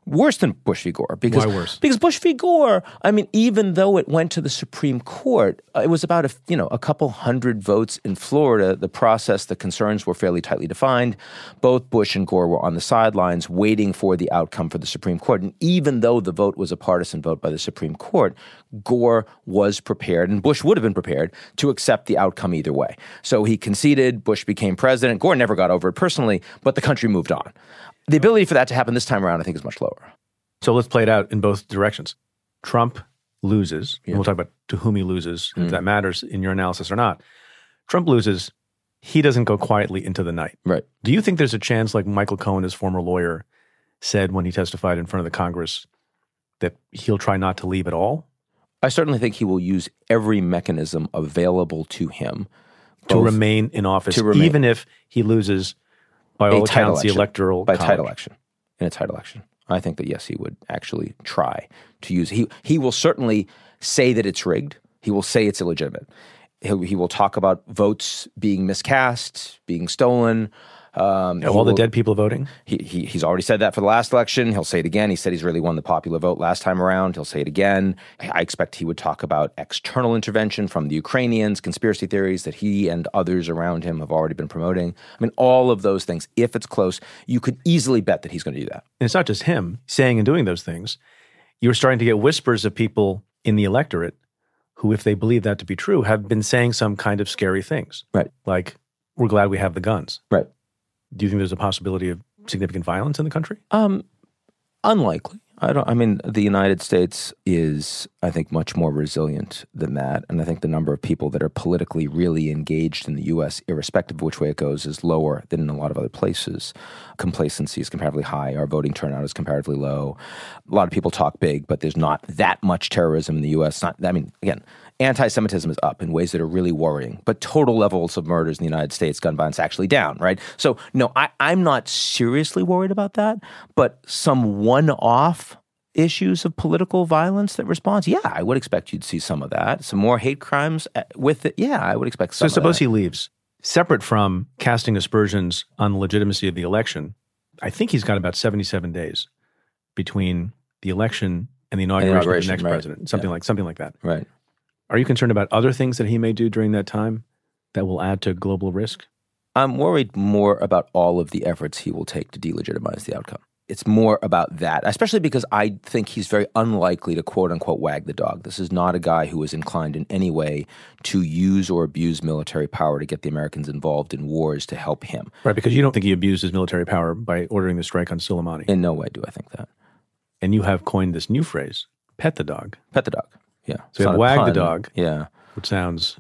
Worse than Bush v. Gore. Because, why worse? Because Bush v. Gore, I mean, even though it went to the Supreme Court, it was about a, you know, a couple hundred votes in Florida. The process, the concerns were fairly tightly defined. Both Bush and Gore were on the sidelines waiting for the outcome for the Supreme Court. And even though the vote was a partisan vote by the Supreme Court, Gore was prepared, and Bush would have been prepared, to accept the outcome either way. So he conceded, Bush became president. Gore never got over it personally, but the country moved on. The ability for that to happen this time around, I think, is much lower. So let's play it out in both directions. Trump loses, yeah. and we'll talk about to whom he loses, mm. if that matters in your analysis or not. Trump loses, he doesn't go quietly into the night. Right. Do you think there's a chance, like Michael Cohen, his former lawyer, said when he testified in front of the Congress, that he'll try not to leave at all? I certainly think he will use every mechanism available to him. To remain in office, remain, even if he loses, by all accounts, election, the electoral By college. tight election, in a tight election. I think that, yes, he would actually try to use, he he will certainly say that it's rigged. He will say it's illegitimate. He, he will talk about votes being miscast, being stolen. Um, all will, the dead people voting? He, he He's already said that for the last election. He'll say it again. He said he's really won the popular vote last time around. He'll say it again. I expect he would talk about external intervention from the Ukrainians, conspiracy theories that he and others around him have already been promoting. I mean, all of those things, if it's close, you could easily bet that he's going to do that. And it's not just him saying and doing those things. You're starting to get whispers of people in the electorate who, if they believe that to be true, have been saying some kind of scary things. Right. Like, we're glad we have the guns. Right. Do you think there's a possibility of significant violence in the country? Um, unlikely. I don't. I mean, the United States is, I think, much more resilient than that. And I think the number of people that are politically really engaged in the U S, irrespective of which way it goes, is lower than in a lot of other places. Complacency is comparatively high. Our voting turnout is comparatively low. A lot of people talk big, but there's not that much terrorism in the U S. Not. I mean, again, anti-Semitism is up in ways that are really worrying. But total levels of murders in the United States, gun violence, actually down, right? So, no, I, I'm not seriously worried about that. But some one-off issues of political violence that responds, yeah, I would expect you'd see some of that. Some more hate crimes with it. Yeah, I would expect some So suppose of that. He leaves. Separate from casting aspersions on the legitimacy of the election, I think he's got about seventy-seven days between the election and the inauguration, and the inauguration of the next right. president. Something yeah. like something like that. Right. Are you concerned about other things that he may do during that time that will add to global risk? I'm worried more about all of the efforts he will take to delegitimize the outcome. It's more about that, especially because I think he's very unlikely to quote-unquote wag the dog. This is not a guy who is inclined in any way to use or abuse military power to get the Americans involved in wars to help him. Right, because you don't think he abused his military power by ordering the strike on Soleimani. In no way do I think that. And you have coined this new phrase, pet the dog. Pet the dog, yeah. So you have wag the dog, yeah, which sounds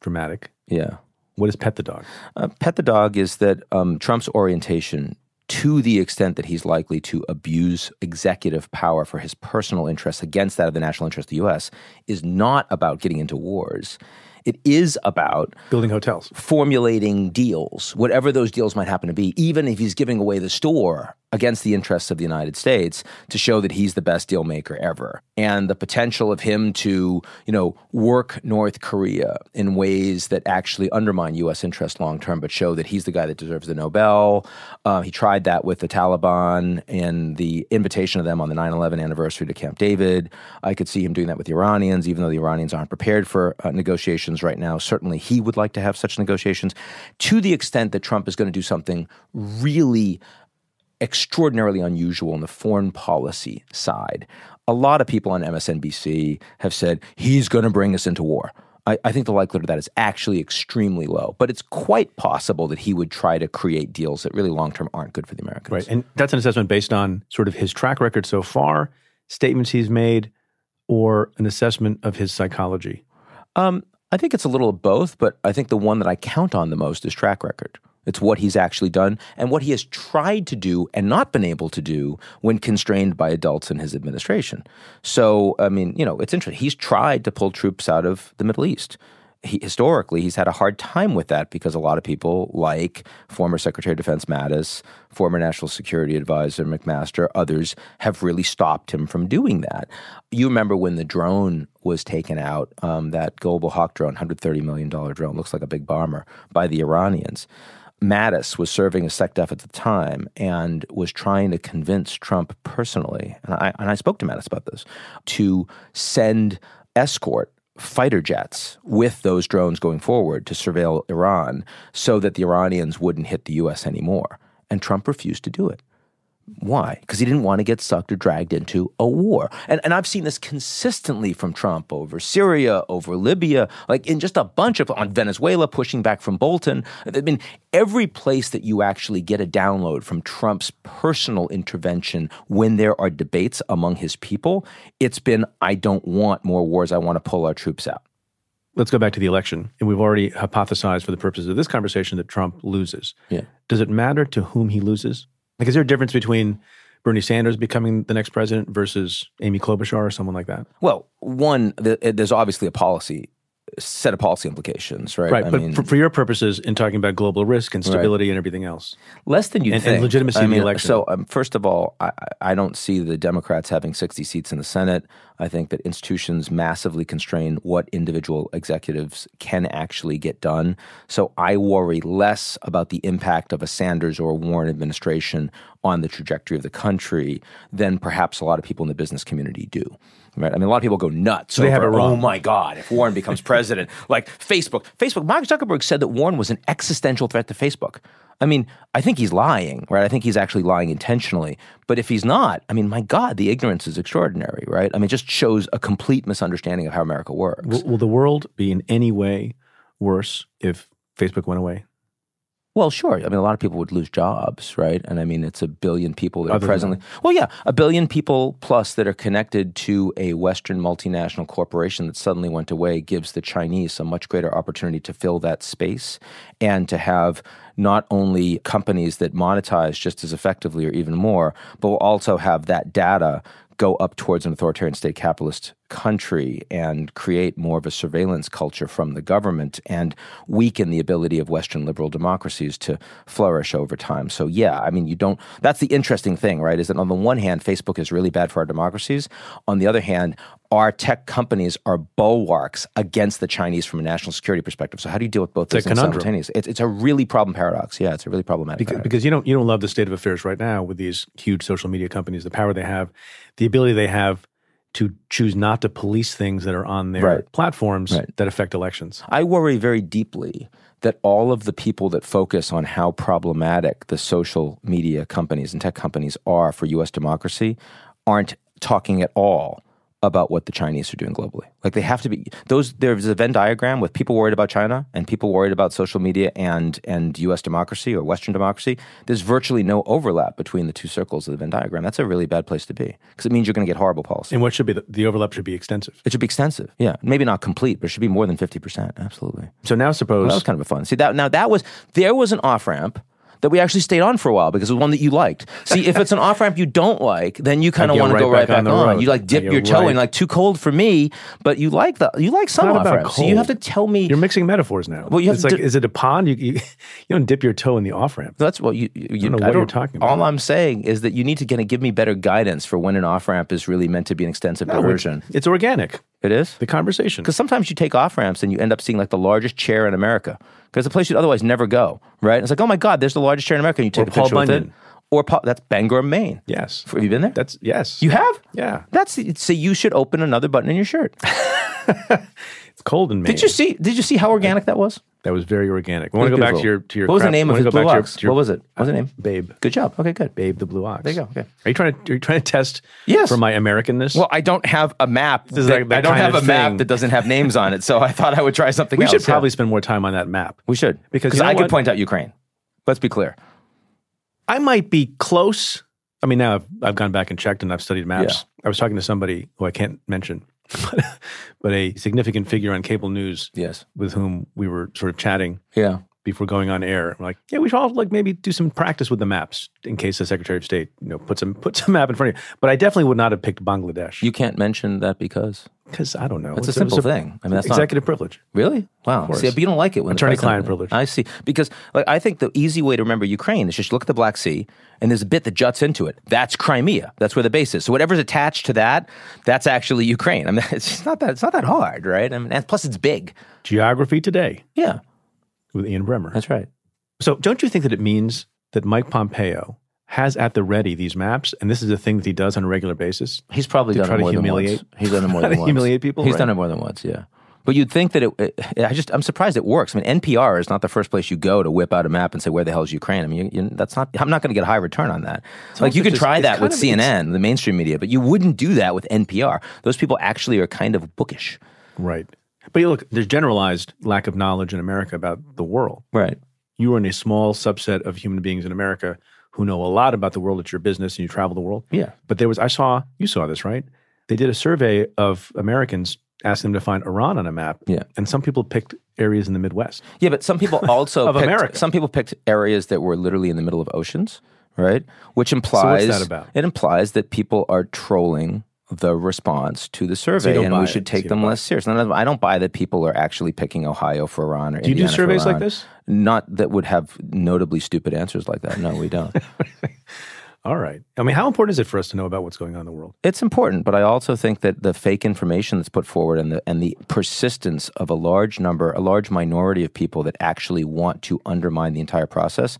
dramatic. Yeah. What is pet the dog? Uh, pet the dog is that um, Trump's orientation, to the extent that he's likely to abuse executive power for his personal interests against that of the national interest of the U S, is not about getting into wars. It is about building hotels, formulating deals, whatever those deals might happen to be, even if he's giving away the store against the interests of the United States, to show that he's the best deal maker ever. And the potential of him to, you know, work North Korea in ways that actually undermine U S interests long term, but show that he's the guy that deserves the Nobel. Uh, he tried that with the Taliban and the invitation of them on the nine eleven anniversary to Camp David. I could see him doing that with the Iranians, even though the Iranians aren't prepared for uh, negotiations right now. Certainly he would like to have such negotiations. To the extent that Trump is going to do something really extraordinarily unusual on the foreign policy side, a lot of people on M S N B C have said, he's going to bring us into war. I, I think the likelihood of that is actually extremely low, but it's quite possible that he would try to create deals that really long-term aren't good for the Americans. Right, and that's an assessment based on sort of his track record so far, statements he's made, or an assessment of his psychology? Um, I think it's a little of both, but I think the one that I count on the most is track record. It's what he's actually done and what he has tried to do and not been able to do when constrained by adults in his administration. So, I mean, you know, it's interesting. He's tried to pull troops out of the Middle East. He, historically, he's had a hard time with that because a lot of people like former Secretary of Defense Mattis, former National Security Advisor McMaster, others have really stopped him from doing that. You remember when the drone was taken out, um, that Global Hawk drone, one hundred thirty million dollars drone, looks like a big bomber, by the Iranians. Mattis was serving as SecDef at the time and was trying to convince Trump personally, and I, and I spoke to Mattis about this, to send escort fighter jets with those drones going forward to surveil Iran so that the Iranians wouldn't hit the U S anymore. And Trump refused to do it. Why? Because he didn't want to get sucked or dragged into a war. And and I've seen this consistently from Trump over Syria, over Libya, like in just a bunch of, on Venezuela, pushing back from Bolton. I mean, every place that you actually get a download from Trump's personal intervention when there are debates among his people, it's been, I don't want more wars. I want to pull our troops out. Let's go back to the election. And we've already hypothesized for the purposes of this conversation that Trump loses. Yeah. Does it matter to whom he loses? Like, is there a difference between Bernie Sanders becoming the next president versus Amy Klobuchar or someone like that? Well, one, the, there's obviously a policy, set of policy implications, right? Right, I but mean, for, for your purposes, in talking about global risk and stability right. and everything else. Less than you and, think. And legitimacy I mean, in the election. So, um, first of all, I, I don't see the Democrats having sixty seats in the Senate. I think that institutions massively constrain what individual executives can actually get done. So I worry less about the impact of a Sanders or a Warren administration on the trajectory of the country than perhaps a lot of people in the business community do. Right? I mean, a lot of people go nuts. They over, have it wrong. Oh my God, if Warren becomes president, like Facebook. Facebook, Mark Zuckerberg said that Warren was an existential threat to Facebook. I mean, I think he's lying, right? I think he's actually lying intentionally. But if he's not, I mean, my God, the ignorance is extraordinary, right? I mean, it just shows a complete misunderstanding of how America works. Will, will the world be in any way worse if Facebook went away? Well, sure. I mean, a lot of people would lose jobs, right? And I mean, it's a billion people that Other are presently... Well, yeah, a billion people plus that are connected to a Western multinational corporation that suddenly went away gives the Chinese a much greater opportunity to fill that space and to have not only companies that monetize just as effectively or even more, but will also have that data go up towards an authoritarian state capitalist country and create more of a surveillance culture from the government and weaken the ability of Western liberal democracies to flourish over time. So yeah, I mean, you don't, that's the interesting thing, right? Is that on the one hand, Facebook is really bad for our democracies. On the other hand, our tech companies are bulwarks against the Chinese from a national security perspective. So how do you deal with both things simultaneously? It's, it's a really problem paradox. Yeah, it's a really problematic because, paradox. Because you don't, you don't love the state of affairs right now with these huge social media companies, the power they have, the ability they have to choose not to police things that are on their right. platforms right. that affect elections. I worry very deeply that all of the people that focus on how problematic the social media companies and tech companies are for U S democracy aren't talking at all about what the Chinese are doing globally. Like, they have to be, those, there's a Venn diagram with people worried about China and people worried about social media and and U S democracy or Western democracy. There's virtually no overlap between the two circles of the Venn diagram. That's a really bad place to be because it means you're going to get horrible policy. And what should be, the, the overlap should be extensive. It should be extensive, yeah. Maybe not complete, but it should be more than fifty percent, absolutely. So now suppose- well, that was kind of a fun, see that, now that was, there was an off-ramp that we actually stayed on for a while because it was one that you liked. See, if it's an off-ramp you don't like, then you kind of want to go right back, back on. on. You like dip your toe right. in, like too cold for me, but you like the you like some off-ramps. So you have to tell me. You're mixing metaphors now. Well, you have it's to, like, is it a pond? You, you, you don't dip your toe in the off-ramp. That's what you, you, you I don't know I what don't, you're talking about. All I'm saying is that you need to kind of give me better guidance for when an off-ramp is really meant to be an extensive no, diversion. It's, it's organic. It is? The conversation. Because sometimes you take off-ramps and you end up seeing like the largest chair in America. Because it's a place you'd otherwise never go, right? It's like, oh my God, there's the largest chair in America. And you take or a Paul picture Bunyan. with it. Or Paul, that's Bangor, Maine. Yes. Have you been there? That's, yes. You have? Yeah. That's, so you should open another button in your shirt. It's cold in Maine. Did you see, did you see how organic that was? That was very organic. I want to go beautiful. back to your, to your- What was crap. the name of the blue ox? Your, your, what was it? What was the name? Babe. Good job. Okay, good. Babe the blue ox. There you go. Okay. Are you trying to, are you trying to test yes. for my Americanness? Well, I don't have a map. This is that, like that I don't have a thing. map that doesn't have names on it, so I thought I would try something we else. We should probably yeah. spend more time on that map. We should. Because you know I what? could point out Ukraine. Let's be clear. I might be close. I mean, now I've, I've gone back and checked and I've studied maps. Yeah. I was talking to somebody who I can't mention, But, but a significant figure on cable news yes. with whom we were sort of chatting yeah. before going on air. We're like, yeah, we should all like maybe do some practice with the maps in case the Secretary of State, you know, puts a, puts a map in front of you. But I definitely would not have picked Bangladesh. You can't mention that because? Because I don't know. It's, it's a simple it's a, thing. I mean, that's executive not, privilege. Really? Wow. See, but you don't like it when attorney-client privilege. I see. Because like, I think the easy way to remember Ukraine is just look at the Black Sea, and there's a bit that juts into it. That's Crimea. That's where the base is. So whatever's attached to that, that's actually Ukraine. I mean, it's just not that. It's not that hard, right? I mean, and plus it's big. Geography Today. Yeah. With Ian Bremmer. That's right. So don't you think that it means that Mike Pompeo has at the ready these maps, and this is a thing that he does on a regular basis? He's probably done it more than once. He's done it more than once. Humiliate people? He's right? done it more than once, yeah. But you'd think that it, it, I just, I'm surprised it works. I mean, N P R is not the first place you go to whip out a map and say, where the hell is Ukraine? I mean, you, you, that's not, I'm not going to get a high return on that. It's like, you could just try that with C N N, the mainstream media, but you wouldn't do that with N P R. Those people actually are kind of bookish. Right. But you look, there's generalized lack of knowledge in America about the world. Right. You are in a small subset of human beings in America who know a lot about the world. It's your business and you travel the world. Yeah. But there was, I saw, you saw this, right? They did a survey of Americans, asked them to find Iran on a map. Yeah. And some people picked areas in the Midwest. Yeah, but some people also of picked, America. Some people picked areas that were literally in the middle of oceans, right? Which implies, so what's that about? It implies that people are trolling the response to the survey, so and we should it. take so them less seriously. I don't buy that people are actually picking Ohio for Iran or Indiana. Do you Indiana do surveys like this? Not that would have notably stupid answers like that. No, we don't. All right. I mean, how important is it for us to know about what's going on in the world? It's important, but I also think that the fake information that's put forward and the and the persistence of a large number, a large minority of people that actually want to undermine the entire process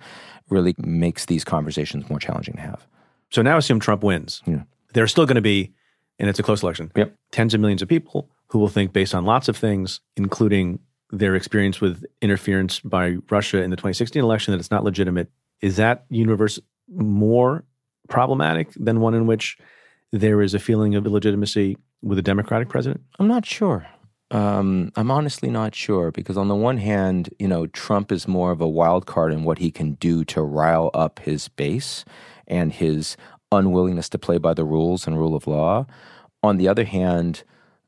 really makes these conversations more challenging to have. So now assume Trump wins. Yeah. There's still going to be, and it's a close election, yep, tens of millions of people who will think based on lots of things, including their experience with interference by Russia in the twenty sixteen election, that it's not legitimate. Is that universe more problematic than one in which there is a feeling of illegitimacy with a Democratic president? I'm not sure. Um, I'm honestly not sure, because on the one hand, you know, Trump is more of a wild card in what he can do to rile up his base and his unwillingness to play by the rules and rule of law. On the other hand,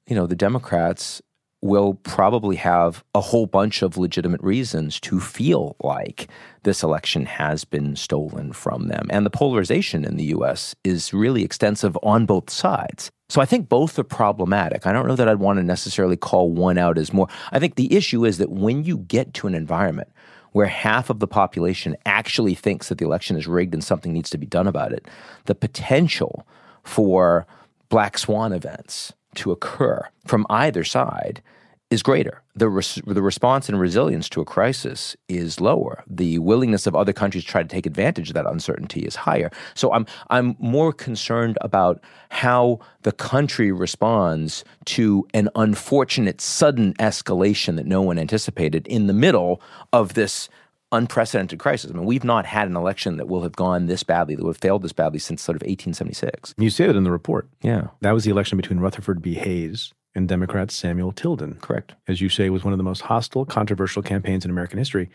you know, the Democrats will probably have a whole bunch of legitimate reasons to feel like this election has been stolen from them. And the polarization in the U S is really extensive on both sides. So I think both are problematic. I don't know that I'd want to necessarily call one out as more. I think the issue is that when you get to an environment where half of the population actually thinks that the election is rigged and something needs to be done about it, the potential for black swan events to occur from either side is greater. The res- the response and resilience to a crisis is lower. The willingness of other countries to try to take advantage of that uncertainty is higher. So I'm I'm more concerned about how the country responds to an unfortunate sudden escalation that no one anticipated in the middle of this unprecedented crisis. I mean, we've not had an election that will have gone this badly, that would have failed this badly since sort of eighteen seventy-six. You say that in the report. Yeah. That was the election between Rutherford B. Hayes and Democrat Samuel Tilden. Correct. As you say, was one of the most hostile, controversial campaigns in American history.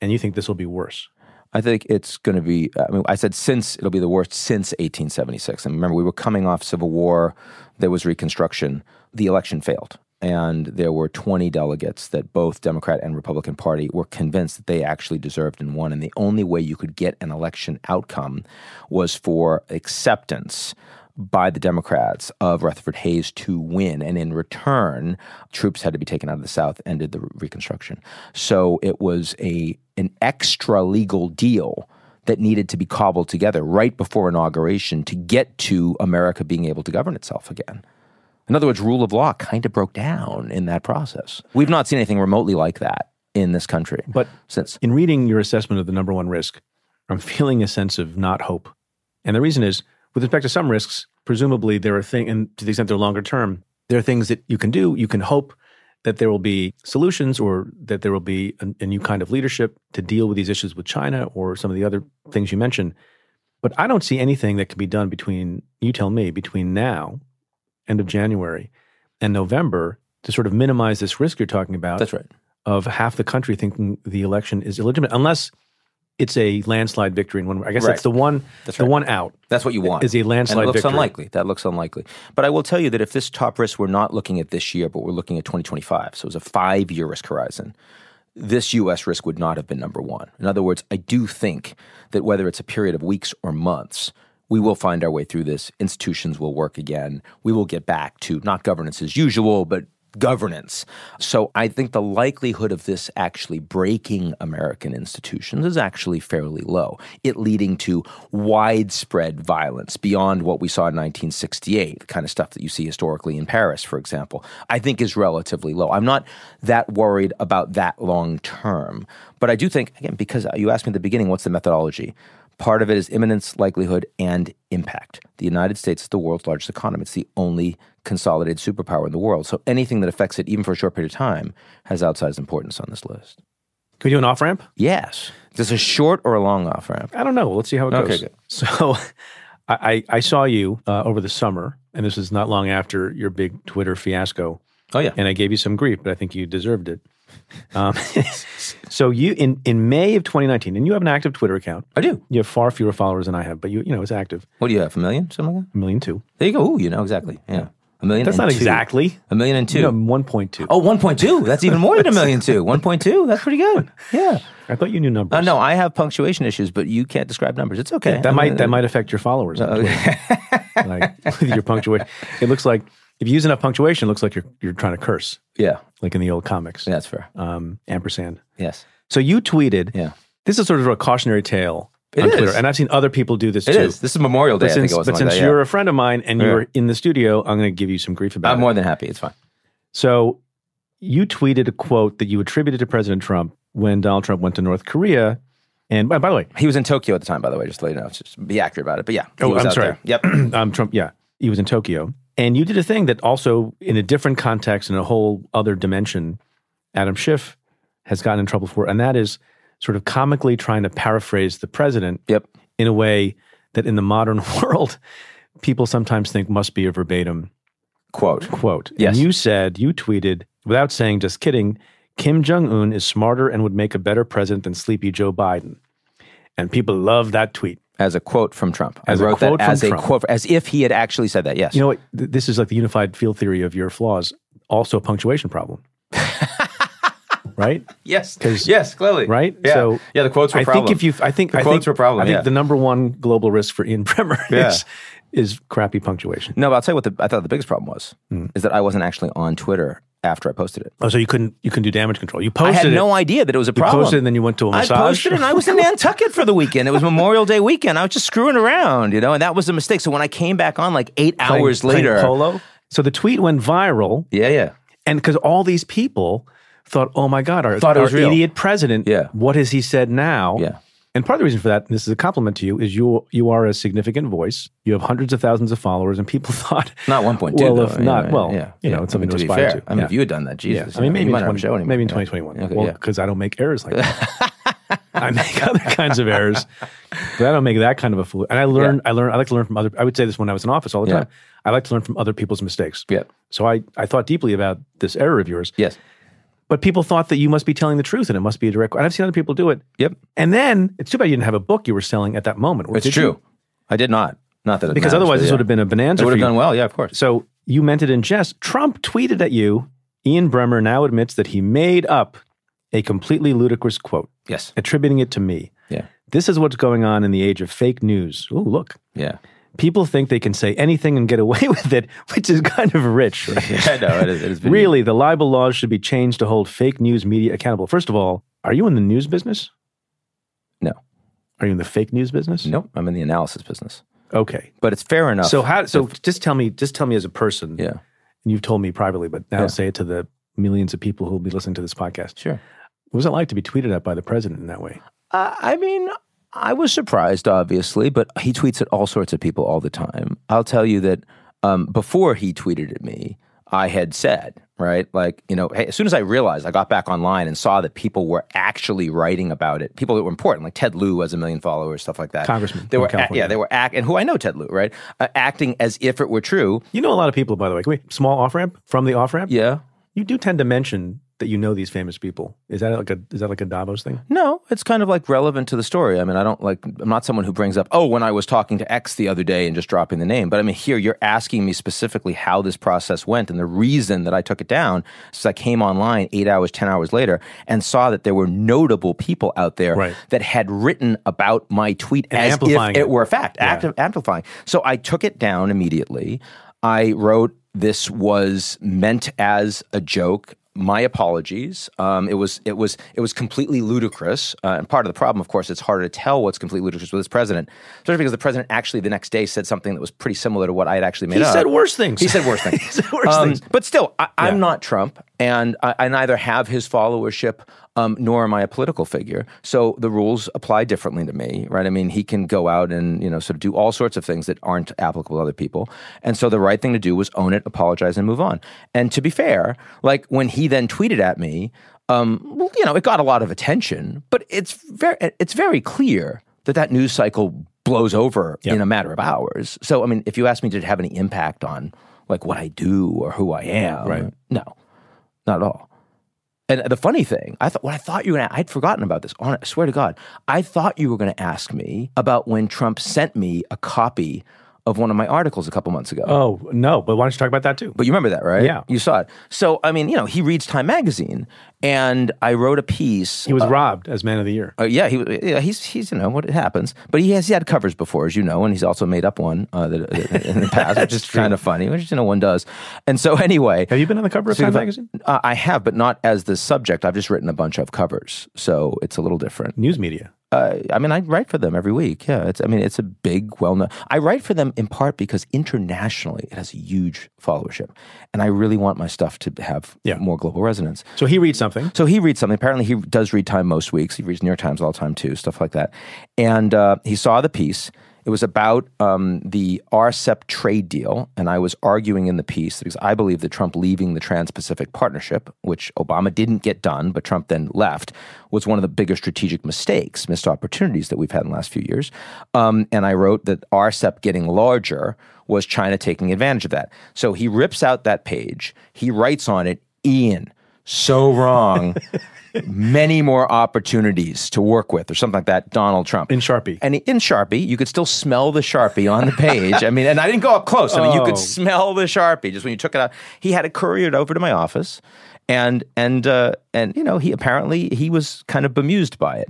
And you think this will be worse? I think it's going to be, I mean, I said since, it'll be the worst since eighteen seventy-six. And remember, we were coming off Civil War. There was Reconstruction. The election failed. And there were twenty delegates that both Democrat and Republican Party were convinced that they actually deserved and won. And the only way you could get an election outcome was for acceptance by the Democrats of Rutherford Hayes to win. And in return, troops had to be taken out of the South, ended the Reconstruction. So it was a an extra legal deal that needed to be cobbled together right before inauguration to get to America being able to govern itself again. In other words, rule of law kind of broke down in that process. We've not seen anything remotely like that in this country. But since. In reading your assessment of the number one risk, I'm feeling a sense of not hope. And the reason is, with respect to some risks, presumably there are things, and to the extent they're longer term, there are things that you can do. You can hope that there will be solutions, or that there will be a, a new kind of leadership to deal with these issues with China or some of the other things you mentioned. But I don't see anything that can be done between, you tell me, between now, end of January, and November to sort of minimize this risk you're talking about. That's right. Of half the country thinking the election is illegitimate, unless it's a landslide victory in one way. I guess right. that's the one that's the right. one out. That's what you want. Is a landslide victory. That looks victory. unlikely. That looks unlikely. But I will tell you that if this top risk, we're not looking at this year, but we're looking at twenty twenty-five. So it was a five-year risk horizon. This U S risk would not have been number one. In other words, I do think that whether it's a period of weeks or months, we will find our way through this. Institutions will work again. We will get back to not governance as usual, but governance. So I think the likelihood of this actually breaking American institutions is actually fairly low, it leading to widespread violence beyond what we saw in nineteen sixty-eight, the kind of stuff that you see historically in Paris, for example, I think is relatively low. I'm not that worried about that long term. But I do think, again, because you asked me at the beginning, what's the methodology? Part of it is imminence, likelihood, and impact. The United States is the world's largest economy. It's the only consolidated superpower in the world. So anything that affects it, even for a short period of time, has outsized importance on this list. Can we do an off-ramp? Yes. Is this a short or a long off-ramp? I don't know. Let's see how it okay, goes. Good. So I, I saw you uh, over the summer, and this is not long after your big Twitter fiasco. Oh, yeah. And I gave you some grief, but I think you deserved it. Um, so you, in, in May of twenty nineteen, and you have an active Twitter account. I do. You have far fewer followers than I have, but you you know, it's active. What do you have, a million, something like that? A million two. There you go. Ooh, you know, exactly. Yeah. A million That's and not two. Exactly. A million and two. You know, one point two. Oh, one point two. That's even more than a million two. one point two. That's pretty good. Yeah. I thought you knew numbers. Uh, no, I have punctuation issues, but you can't describe numbers. It's okay. Yeah, that I mean, might that uh, might affect your followers. Uh, okay. Like, with your punctuation. It looks like, if you use enough punctuation, it looks like you're you're trying to curse. Yeah. Like in the old comics. Yeah, that's fair. Um, ampersand. Yes. So you tweeted, yeah. This is sort of a cautionary tale on Twitter. And I've seen other people do this it too. It is. This is Memorial Day, but I since, think it was But since that, yeah. you're a friend of mine and yeah. you were in the studio, I'm going to give you some grief about I'm it. I'm more than happy. It's fine. So you tweeted a quote that you attributed to President Trump when Donald Trump went to North Korea. And by, by the way... He was in Tokyo at the time, by the way, just to let you know. Just be accurate about it. But yeah. Oh, I'm sorry. There. Yep. um, Trump, yeah. He was in Tokyo. And you did a thing that also, in a different context, in a whole other dimension, Adam Schiff has gotten in trouble for, and that is sort of comically trying to paraphrase the president yep. in a way that in the modern world, people sometimes think must be a verbatim quote. Quote. Yes. And you said, you tweeted, without saying, just kidding, Kim Jong-un is smarter and would make a better president than sleepy Joe Biden. And people love that tweet. As a quote from Trump. As I wrote that as a Trump. quote, as if he had actually said that, yes. You know what? This is like the unified field theory of your flaws, also a punctuation problem. Right? Yes. Yes, clearly. Right? Yeah. So yeah, the quotes were a problem. I think if you, I think, the I quotes think, were problem, I think yeah. the number one global risk for Ian Bremmer yeah. is, is crappy punctuation. No, but I'll tell you what the, I thought the biggest problem was, mm. is that I wasn't actually on Twitter after I posted it. Oh, so you couldn't you couldn't do damage control. You posted it. I had it. no idea that it was a problem. You posted it and then you went to a massage? I posted it and I was in Nantucket for the weekend. It was Memorial Day weekend. I was just screwing around, you know, and that was a mistake. So when I came back on like eight playing, hours playing later. Polo? So the tweet went viral. Yeah, yeah. And because all these people thought, oh my God, our, thought our idiot president, yeah. what has he said now? Yeah. And part of the reason for that, and this is a compliment to you, is you you are a significant voice. You have hundreds of thousands of followers, and people thought... Not one point two, well, though, if not, know, well, yeah, you know, yeah. it's something I mean, to, to aspire fair, to. I mean, yeah. if you had done that, Jesus. Yeah. I mean, maybe, you in, twenty, show maybe in twenty twenty-one. Yeah. Okay, well, because yeah. I don't make errors like that. I make other kinds of errors, but I don't make that kind of a fool. And I learn, yeah. I learn, I like to learn from other... I would say this when I was in office all the yeah. time. I like to learn from other people's mistakes. Yeah. So I, I thought deeply about this error of yours. Yes. But people thought that you must be telling the truth and it must be a direct quote. And I've seen other people do it. Yep. And then, it's too bad you didn't have a book you were selling at that moment. It's true. You? I did not. Not that it Because matters, otherwise this yeah. would have been a bonanza It would have done well, yeah, of course. So you meant it in jest. Trump tweeted at you, Ian Bremmer now admits that he made up a completely ludicrous quote. Yes. Attributing it to me. Yeah. This is what's going on in the age of fake news. Ooh, look. Yeah. People think they can say anything and get away with it, which is kind of rich. Right? Yeah, no, it is. It is really, the libel laws should be changed to hold fake news media accountable. First of all, are you in the news business? No. Are you in the fake news business? Nope. I'm in the analysis business. Okay, but it's fair enough. So how? So if, just tell me. Just tell me as a person. Yeah. And you've told me privately, but now yeah. say it to the millions of people who will be listening to this podcast. Sure. What was it like to be tweeted at by the president in that way? Uh, I mean. I was surprised, obviously, but he tweets at all sorts of people all the time. I'll tell you that um, before he tweeted at me, I had said, right, like, you know, hey, as soon as I realized, I got back online and saw that people were actually writing about it, people that were important, like Ted Lieu has a million followers, stuff like that. Congressman they were California. Yeah, they were act, and who I know Ted Lieu, right, uh, acting as if it were true. You know a lot of people, by the way. Can we, small off-ramp from the off-ramp? Yeah. You do tend to mention... that you know these famous people. Is that like a is that like a Davos thing? No, it's kind of like relevant to the story. I mean, I don't like, I'm not someone who brings up, oh, when I was talking to X the other day and just dropping the name. But I mean, here you're asking me specifically how this process went. And the reason that I took it down is I came online eight hours, ten hours later and saw that there were notable people out there right. that had written about my tweet and as if it, it were a fact, yeah. act, amplifying. So I took it down immediately. I wrote, this was meant as a joke. My apologies. Um, it was it was it was completely ludicrous, uh, and part of the problem, of course, it's harder to tell what's completely ludicrous with this president, especially because the president actually the next day said something that was pretty similar to what I had actually made he up. He said worse things. He said worse things. he said worse um, things. But still, I, yeah. I'm not Trump, and I, I neither have his followership. um, nor am I a political figure. So the rules apply differently to me, right? I mean, he can go out and, you know, sort of do all sorts of things that aren't applicable to other people. And so the right thing to do was own it, apologize, and move on. And to be fair, like when he then tweeted at me, um, well, you know, it got a lot of attention, but it's very, it's very clear that that news cycle blows over yep. in a matter of hours. So, I mean, if you ask me, did it have any impact on like what I do or who I am? Right. No, not at all. And the funny thing, I thought, what I thought you were going to, I'd forgotten about this, I swear to God, I thought you were going to ask me about when Trump sent me a copy of one of my articles a couple months ago. Oh, no, but why don't you talk about that too? But you remember that, right? Yeah. You saw it. So, I mean, you know, he reads Time Magazine, and I wrote a piece. He was uh, robbed as Man of the Year. Uh, yeah, he, yeah, he's, he's, you know, what it happens. But he has he had covers before, as you know, and he's also made up one uh, that, that, in the past, which is kind of funny, which, you know, one does. And so anyway. Have you been on the cover of so Time Magazine? Uh, I have, but not as the subject. I've just written a bunch of covers, so it's a little different. News media. Uh, I mean, I write for them every week. Yeah, it's. I mean, it's a big, well-known. I write for them in part because internationally it has a huge followership, and I really want my stuff to have yeah. more global resonance. So he reads something. So he reads something. Apparently, he does read Time most weeks. He reads New York Times all the time too, stuff like that. And uh, he saw the piece. It was about um, the R C E P trade deal, and I was arguing in the piece because I believe that Trump leaving the Trans-Pacific Partnership, which Obama didn't get done, but Trump then left, was one of the bigger strategic mistakes, missed opportunities that we've had in the last few years. Um, and I wrote that R C E P getting larger was China taking advantage of that. So he rips out that page. He writes on it, Ian, so wrong. Many more opportunities to work with or something like that, Donald Trump. In Sharpie. And in Sharpie, you could still smell the Sharpie on the page. I mean, and I didn't go up close. I mean, oh. you could smell the Sharpie just when you took it out. He had it couriered over to my office. And, and uh, and you know, he apparently, he was kind of bemused by it.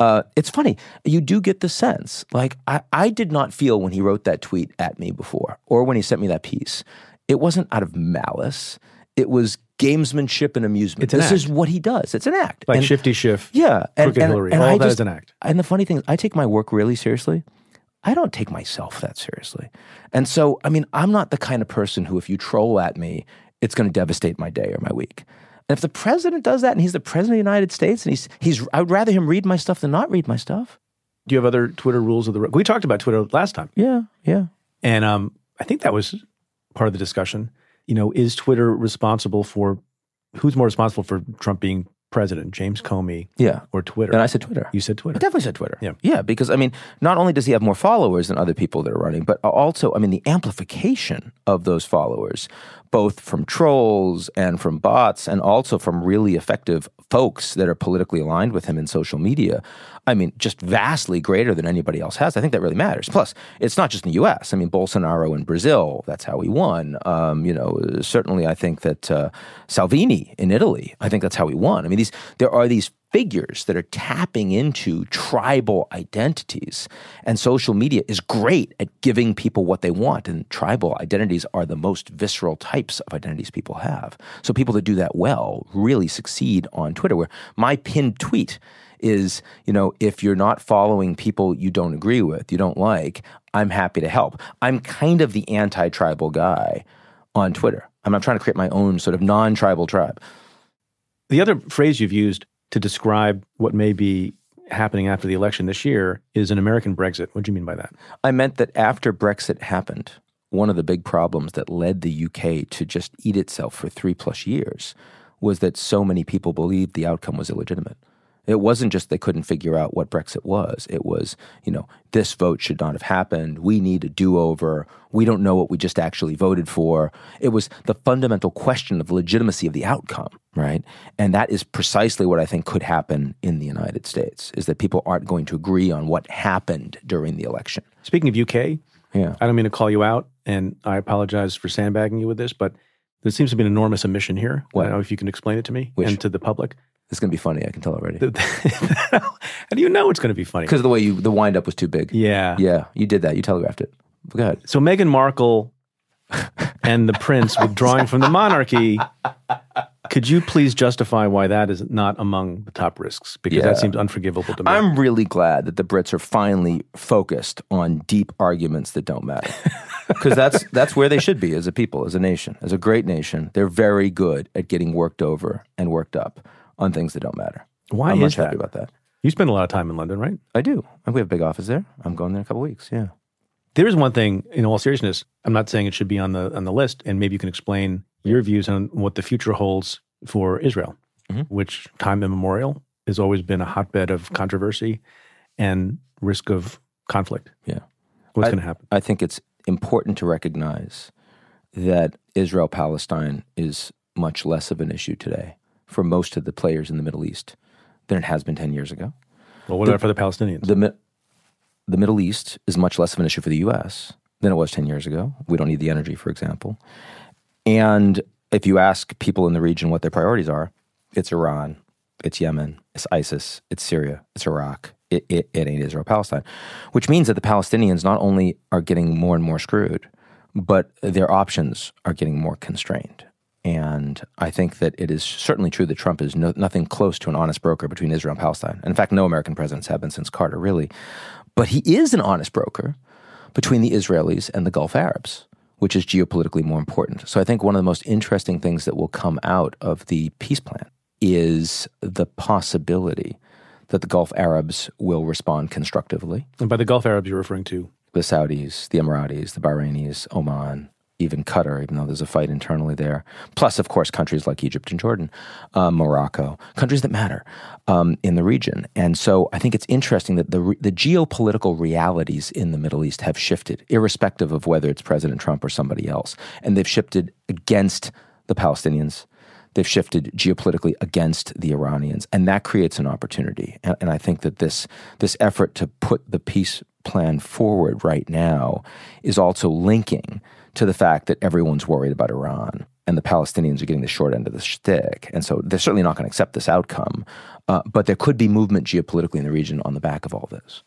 Uh, it's funny. You do get the sense. Like, I, I did not feel when he wrote that tweet at me before or when he sent me that piece. It wasn't out of malice. It was gamesmanship and amusement. This act. Is what he does. It's an act. Like and, Shifty Schiff. Yeah. And, crooked and, Hillary. And all I that just, is an act. And the funny thing is, I take my work really seriously. I don't take myself that seriously. And so, I mean, I'm not the kind of person who, if you troll at me, it's going to devastate my day or my week. And if the president does that and he's the president of the United States and he's, he's I would rather him read my stuff than not read my stuff. Do you have other Twitter rules of the road? We talked about Twitter last time. Yeah. Yeah. And um, I think that was part of the discussion. You know, is Twitter responsible for, who's more responsible for Trump being president, James Comey yeah. or Twitter? And I said Twitter. You said Twitter. I definitely said Twitter. Yeah. Yeah, because, I mean, not only does he have more followers than other people that are running, but also, I mean, the amplification of those followers, both from trolls and from bots and also from really effective folks that are politically aligned with him in social media, I mean, just vastly greater than anybody else has. I think that really matters. Plus, it's not just in the U S. I mean, Bolsonaro in Brazil, that's how he won. Um, you know, certainly I think that uh, Salvini in Italy, I think that's how he won. I mean, these there are these figures that are tapping into tribal identities, and social media is great at giving people what they want, and tribal identities are the most visceral types of identities people have. So people that do that well really succeed on Twitter, where my pinned tweet is, you know, if you're not following people you don't agree with, you don't like, I'm happy to help. I'm kind of the anti-tribal guy on Twitter. I'm not trying to create my own sort of non-tribal tribe. The other phrase you've used to describe what may be happening after the election this year is an American Brexit. What do you mean by that? I meant that after Brexit happened, one of the big problems that led the U K to just eat itself for three plus years was that so many people believed the outcome was illegitimate. It wasn't just they couldn't figure out what Brexit was. It was, you know, this vote should not have happened. We need a do-over. We don't know what we just actually voted for. It was the fundamental question of the legitimacy of the outcome, right? And that is precisely what I think could happen in the United States, is that people aren't going to agree on what happened during the election. Speaking of U K, yeah. I don't mean to call you out, and I apologize for sandbagging you with this, but there seems to be an enormous omission here. What? I don't know if you can explain it to me Which? And to the public. It's going to be funny. I can tell already. How do you know it's going to be funny? Because the way you, the wind-up was too big. Yeah. Yeah. You did that. You telegraphed it. Go ahead. So Meghan Markle and the prince withdrawing from the monarchy. Could you please justify why that is not among the top risks? Because yeah. that seems unforgivable to me. I'm really glad that the Brits are finally focused on deep arguments that don't matter. Because that's that's where they should be as a people, as a nation, as a great nation. They're very good at getting worked over and worked up on things that don't matter. Why I'm is that? I'm not happy about that. You spend a lot of time in London, right? I do. We have a big office there. I'm going there in a couple of weeks, yeah. There is one thing, in all seriousness, I'm not saying it should be on the on the list, and maybe you can explain your views on what the future holds for Israel, mm-hmm. which time immemorial has always been a hotbed of controversy and risk of conflict. Yeah. What's going to happen? I think it's important to recognize that Israel-Palestine is much less of an issue today for most of the players in the Middle East than it has been ten years ago. Well, what the, about for the Palestinians? The, the Middle East is much less of an issue for the U S than it was ten years ago. We don't need the energy, for example. And if you ask people in the region what their priorities are, it's Iran, it's Yemen, it's ISIS, it's Syria, it's Iraq. It, it, it ain't Israel-Palestine, which means that the Palestinians not only are getting more and more screwed, but their options are getting more constrained. And I think that it is certainly true that Trump is no, nothing close to an honest broker between Israel and Palestine. And in fact, no American presidents have been since Carter, really. But he is an honest broker between the Israelis and the Gulf Arabs, which is geopolitically more important. So I think one of the most interesting things that will come out of the peace plan is the possibility that the Gulf Arabs will respond constructively. And by the Gulf Arabs, you're referring to? The Saudis, the Emiratis, the Bahrainis, Oman, even Qatar, even though there's a fight internally there. Plus, of course, countries like Egypt and Jordan, uh, Morocco, countries that matter um, in the region. And so I think it's interesting that the, re- the geopolitical realities in the Middle East have shifted, irrespective of whether it's President Trump or somebody else. And they've shifted against the Palestinians. They've shifted geopolitically against the Iranians, and that creates an opportunity. And, and I think that this this effort to put the peace plan forward right now is also linking to the fact that everyone's worried about Iran, and the Palestinians are getting the short end of the shtick. And so they're certainly not going to accept this outcome, uh, but there could be movement geopolitically in the region on the back of all this.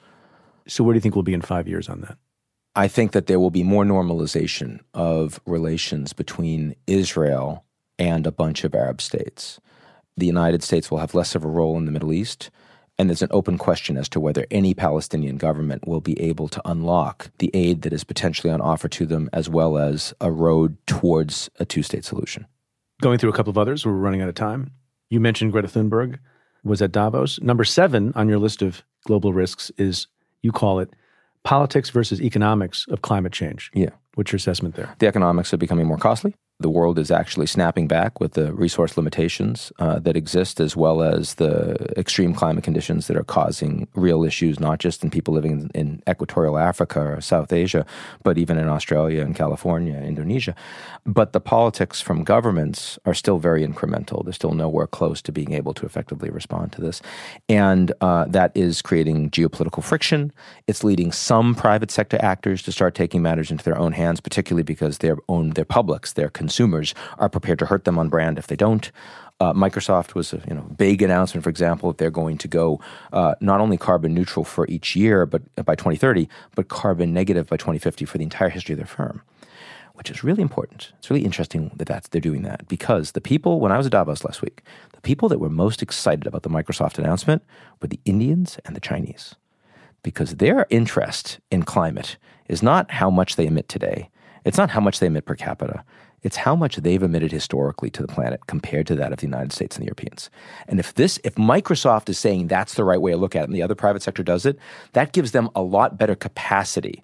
So where do you think we'll be in five years on that? I think that there will be more normalization of relations between Israel and a bunch of Arab states. The United States will have less of a role in the Middle East, and there's an open question as to whether any Palestinian government will be able to unlock the aid that is potentially on offer to them, as well as a road towards a two-state solution. Going through a couple of others, we're running out of time. You mentioned Greta Thunberg was at Davos. Number seven on your list of global risks is, you call it, politics versus economics of climate change. Yeah. What's your assessment there? The economics are becoming more costly. The world is actually snapping back with the resource limitations uh, that exist, as well as the extreme climate conditions that are causing real issues, not just in people living in, in equatorial Africa or South Asia, but even in Australia and California, Indonesia. But the politics from governments are still very incremental. They're still nowhere close to being able to effectively respond to this. And uh, that is creating geopolitical friction. It's leading some private sector actors to start taking matters into their own hands, particularly because their own, their publics, their consumers, Consumers are prepared to hurt them on brand if they don't. Uh, Microsoft was a you know, big announcement, for example, that they're going to go uh, not only carbon neutral for each year but uh, by twenty thirty, but carbon negative by twenty fifty for the entire history of their firm, which is really important. It's really interesting that that's, they're doing that, because the people, when I was at Davos last week, the people that were most excited about the Microsoft announcement were the Indians and the Chinese, because their interest in climate is not how much they emit today. It's not how much they emit per capita. It's how much they've emitted historically to the planet compared to that of the United States and the Europeans. And if this, if Microsoft is saying that's the right way to look at it and the other private sector does it, that gives them a lot better capacity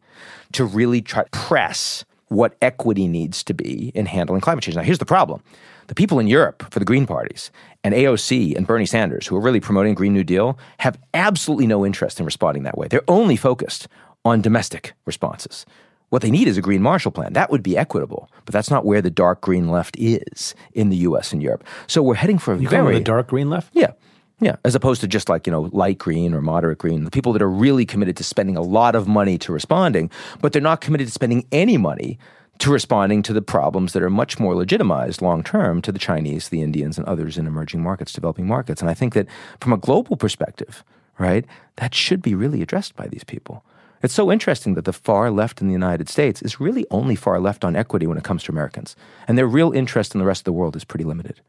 to really try to press what equity needs to be in handling climate change. Now, here's the problem. The people in Europe for the Green parties and A O C and Bernie Sanders, who are really promoting Green New Deal, have absolutely no interest in responding that way. They're only focused on domestic responses. What they need is a green Marshall Plan. That would be equitable, but that's not where the dark green left is in the U S and Europe. So we're heading for a you very... You call it the dark green left? Yeah, yeah. As opposed to just like, you know, light green or moderate green, the people that are really committed to spending a lot of money to responding, but they're not committed to spending any money to responding to the problems that are much more legitimized long-term to the Chinese, the Indians, and others in emerging markets, developing markets. And I think that from a global perspective, right, that should be really addressed by these people. It's so interesting that the far left in the United States is really only far left on equity when it comes to Americans. And their real interest in the rest of the world is pretty limited.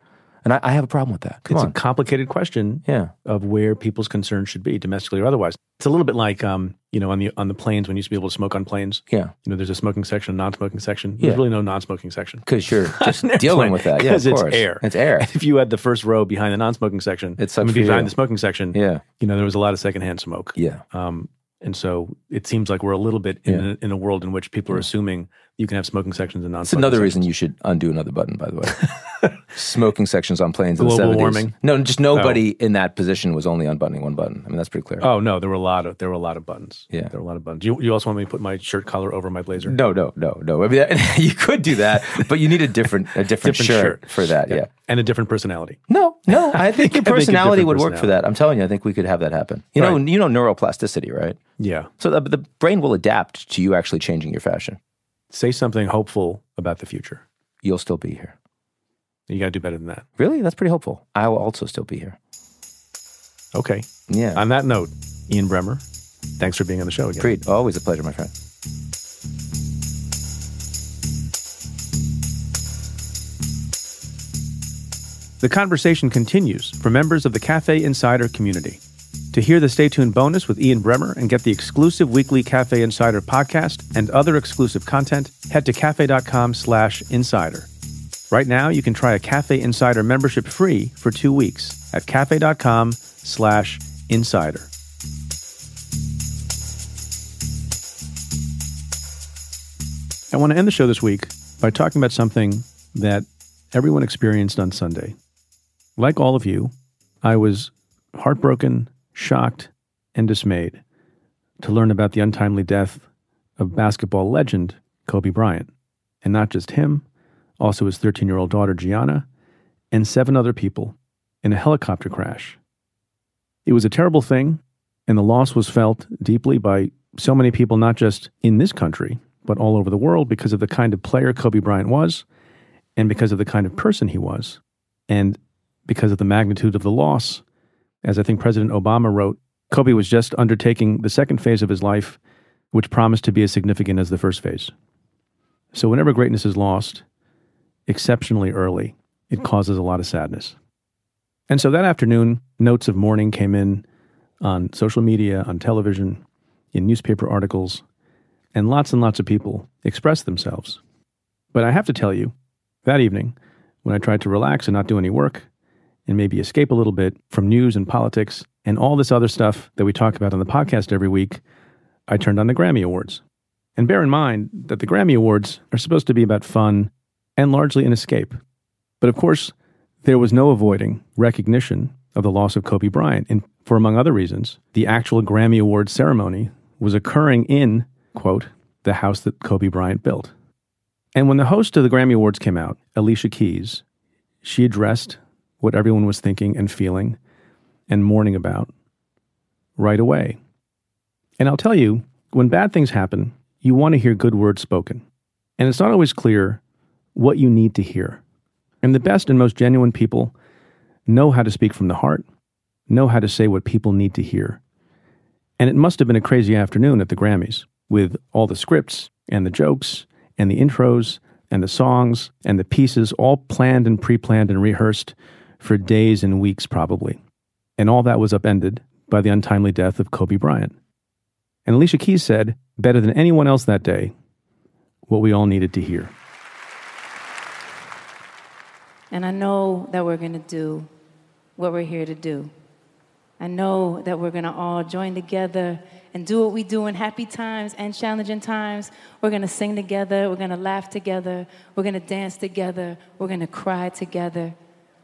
And I, I have a problem with that. Come it's on. a complicated question yeah. of where people's concerns should be, domestically or otherwise. It's a little bit like, um, you know, on the on the planes, when you used to be able to smoke on planes. Yeah. You know, there's a smoking section, non-smoking section. There's yeah. really no non-smoking section. Because you're just dealing with that. Yeah, Because it's air. It's air. And if you had the first row behind the non-smoking section, it's I mean, behind the smoking section, yeah. you know, there was a lot of secondhand smoke. Yeah. Um, and so it seems like we're a little bit in, yeah. a, in a world in which people are assuming you can have smoking sections and non-smoking sections. It's another sections. reason you should undo another button, by the way. Smoking sections on planes Global in the seventies. Warming? No, just nobody oh. in that position was only unbuttoning one button. I mean, that's pretty clear. Oh, no, there were a lot of, there were a lot of buttons. Yeah. There were a lot of buttons. You, you also want me to put my shirt collar over my blazer? No, no, no, no. I mean, that, you could do that, but you need a different, a different, different shirt, shirt for that, yeah. yeah. And a different personality. No, no, I think your personality think would personality. work for that. I'm telling you, I think we could have that happen. You right. know, you know neuroplasticity, right? Yeah. So the, the brain will adapt to you actually changing your fashion. Say something hopeful about the future. You'll still be here. You got to do better than that. Really? That's pretty hopeful. I will also still be here. Okay. Yeah. On that note, Ian Bremmer, thanks for being on the show again. Preet, always a pleasure, my friend. The conversation continues for members of the Cafe Insider community. To hear the Stay Tuned bonus with Ian Bremmer and get the exclusive weekly Cafe Insider podcast and other exclusive content, head to cafe.com slash insider. Right now, you can try a Cafe Insider membership free for two weeks at cafe.com slash insider. I want to end the show this week by talking about something that everyone experienced on Sunday. Like all of you, I was heartbroken, shocked, and dismayed to learn about the untimely death of basketball legend Kobe Bryant. And not just him, also his thirteen-year-old daughter Gianna, and seven other people in a helicopter crash. It was a terrible thing, and the loss was felt deeply by so many people, not just in this country, but all over the world, because of the kind of player Kobe Bryant was, and because of the kind of person he was, and because of the magnitude of the loss. As I think President Obama wrote, Kobe was just undertaking the second phase of his life, which promised to be as significant as the first phase. So whenever greatness is lost, exceptionally early, it causes a lot of sadness. And so that afternoon, notes of mourning came in on social media, on television, in newspaper articles, and lots and lots of people expressed themselves. But I have to tell you, that evening, when I tried to relax and not do any work, and maybe escape a little bit from news and politics and all this other stuff that we talk about on the podcast every week, I turned on the Grammy Awards. And bear in mind that the Grammy Awards are supposed to be about fun and largely an escape. But of course, there was no avoiding recognition of the loss of Kobe Bryant. And for, among other reasons, the actual Grammy Awards ceremony was occurring in, quote, the house that Kobe Bryant built. And when the host of the Grammy Awards came out, Alicia Keys, she addressed what everyone was thinking and feeling and mourning about right away. And I'll tell you, when bad things happen, you want to hear good words spoken. And it's not always clear what you need to hear. And the best and most genuine people know how to speak from the heart, know how to say what people need to hear. And it must have been a crazy afternoon at the Grammys, with all the scripts and the jokes and the intros and the songs and the pieces all planned and pre-planned and rehearsed for days and weeks probably. And all that was upended by the untimely death of Kobe Bryant. And Alicia Keys said, better than anyone else that day, what we all needed to hear. And I know that we're going to do what we're here to do. I know that we're going to all join together and do what we do in happy times and challenging times. We're going to sing together. We're going to laugh together. We're going to dance together. We're going to cry together.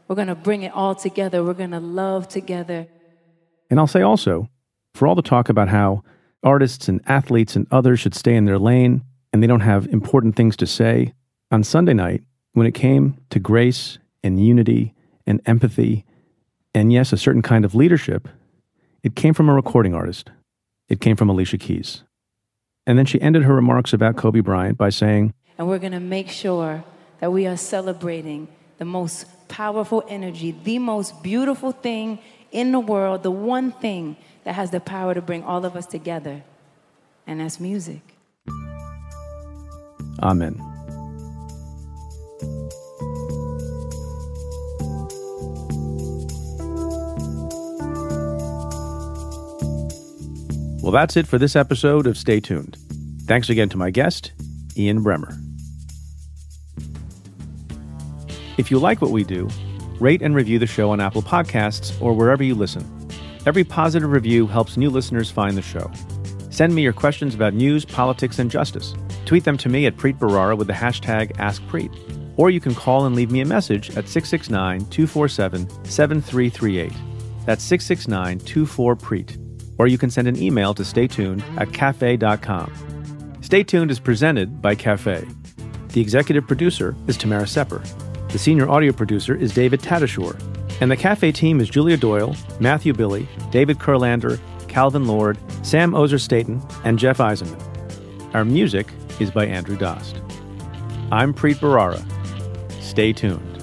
We're going to bring it all together. We're going to love together. And I'll say also, for all the talk about how artists and athletes and others should stay in their lane and they don't have important things to say, on Sunday night, when it came to grace and unity and empathy and, yes, a certain kind of leadership, it came from a recording artist. It came from Alicia Keys. And then she ended her remarks about Kobe Bryant by saying, and we're going to make sure that we are celebrating the most powerful energy, the most beautiful thing in the world, the one thing that has the power to bring all of us together, and that's music. Amen. Well, that's it for this episode of Stay Tuned. Thanks again to my guest, Ian Bremmer. If you like what we do, rate and review the show on Apple Podcasts or wherever you listen. Every positive review helps new listeners find the show. Send me your questions about news, politics, and justice. Tweet them to me at Preet Bharara with the hashtag AskPreet. Or you can call and leave me a message at six six nine, two four seven, seven three three eight. That's six six nine, two four, Preet. Or you can send an email to stay tuned at cafe dot com. Stay Tuned is presented by Cafe. The executive producer is Tamara Sepper. The senior audio producer is David Tatishore. And the Cafe team is Julia Doyle, Matthew Billy, David Kurlander, Calvin Lord, Sam Ozer-Staten, and Jeff Eisenman. Our music is by Andrew Dost. I'm Preet Bharara. Stay tuned.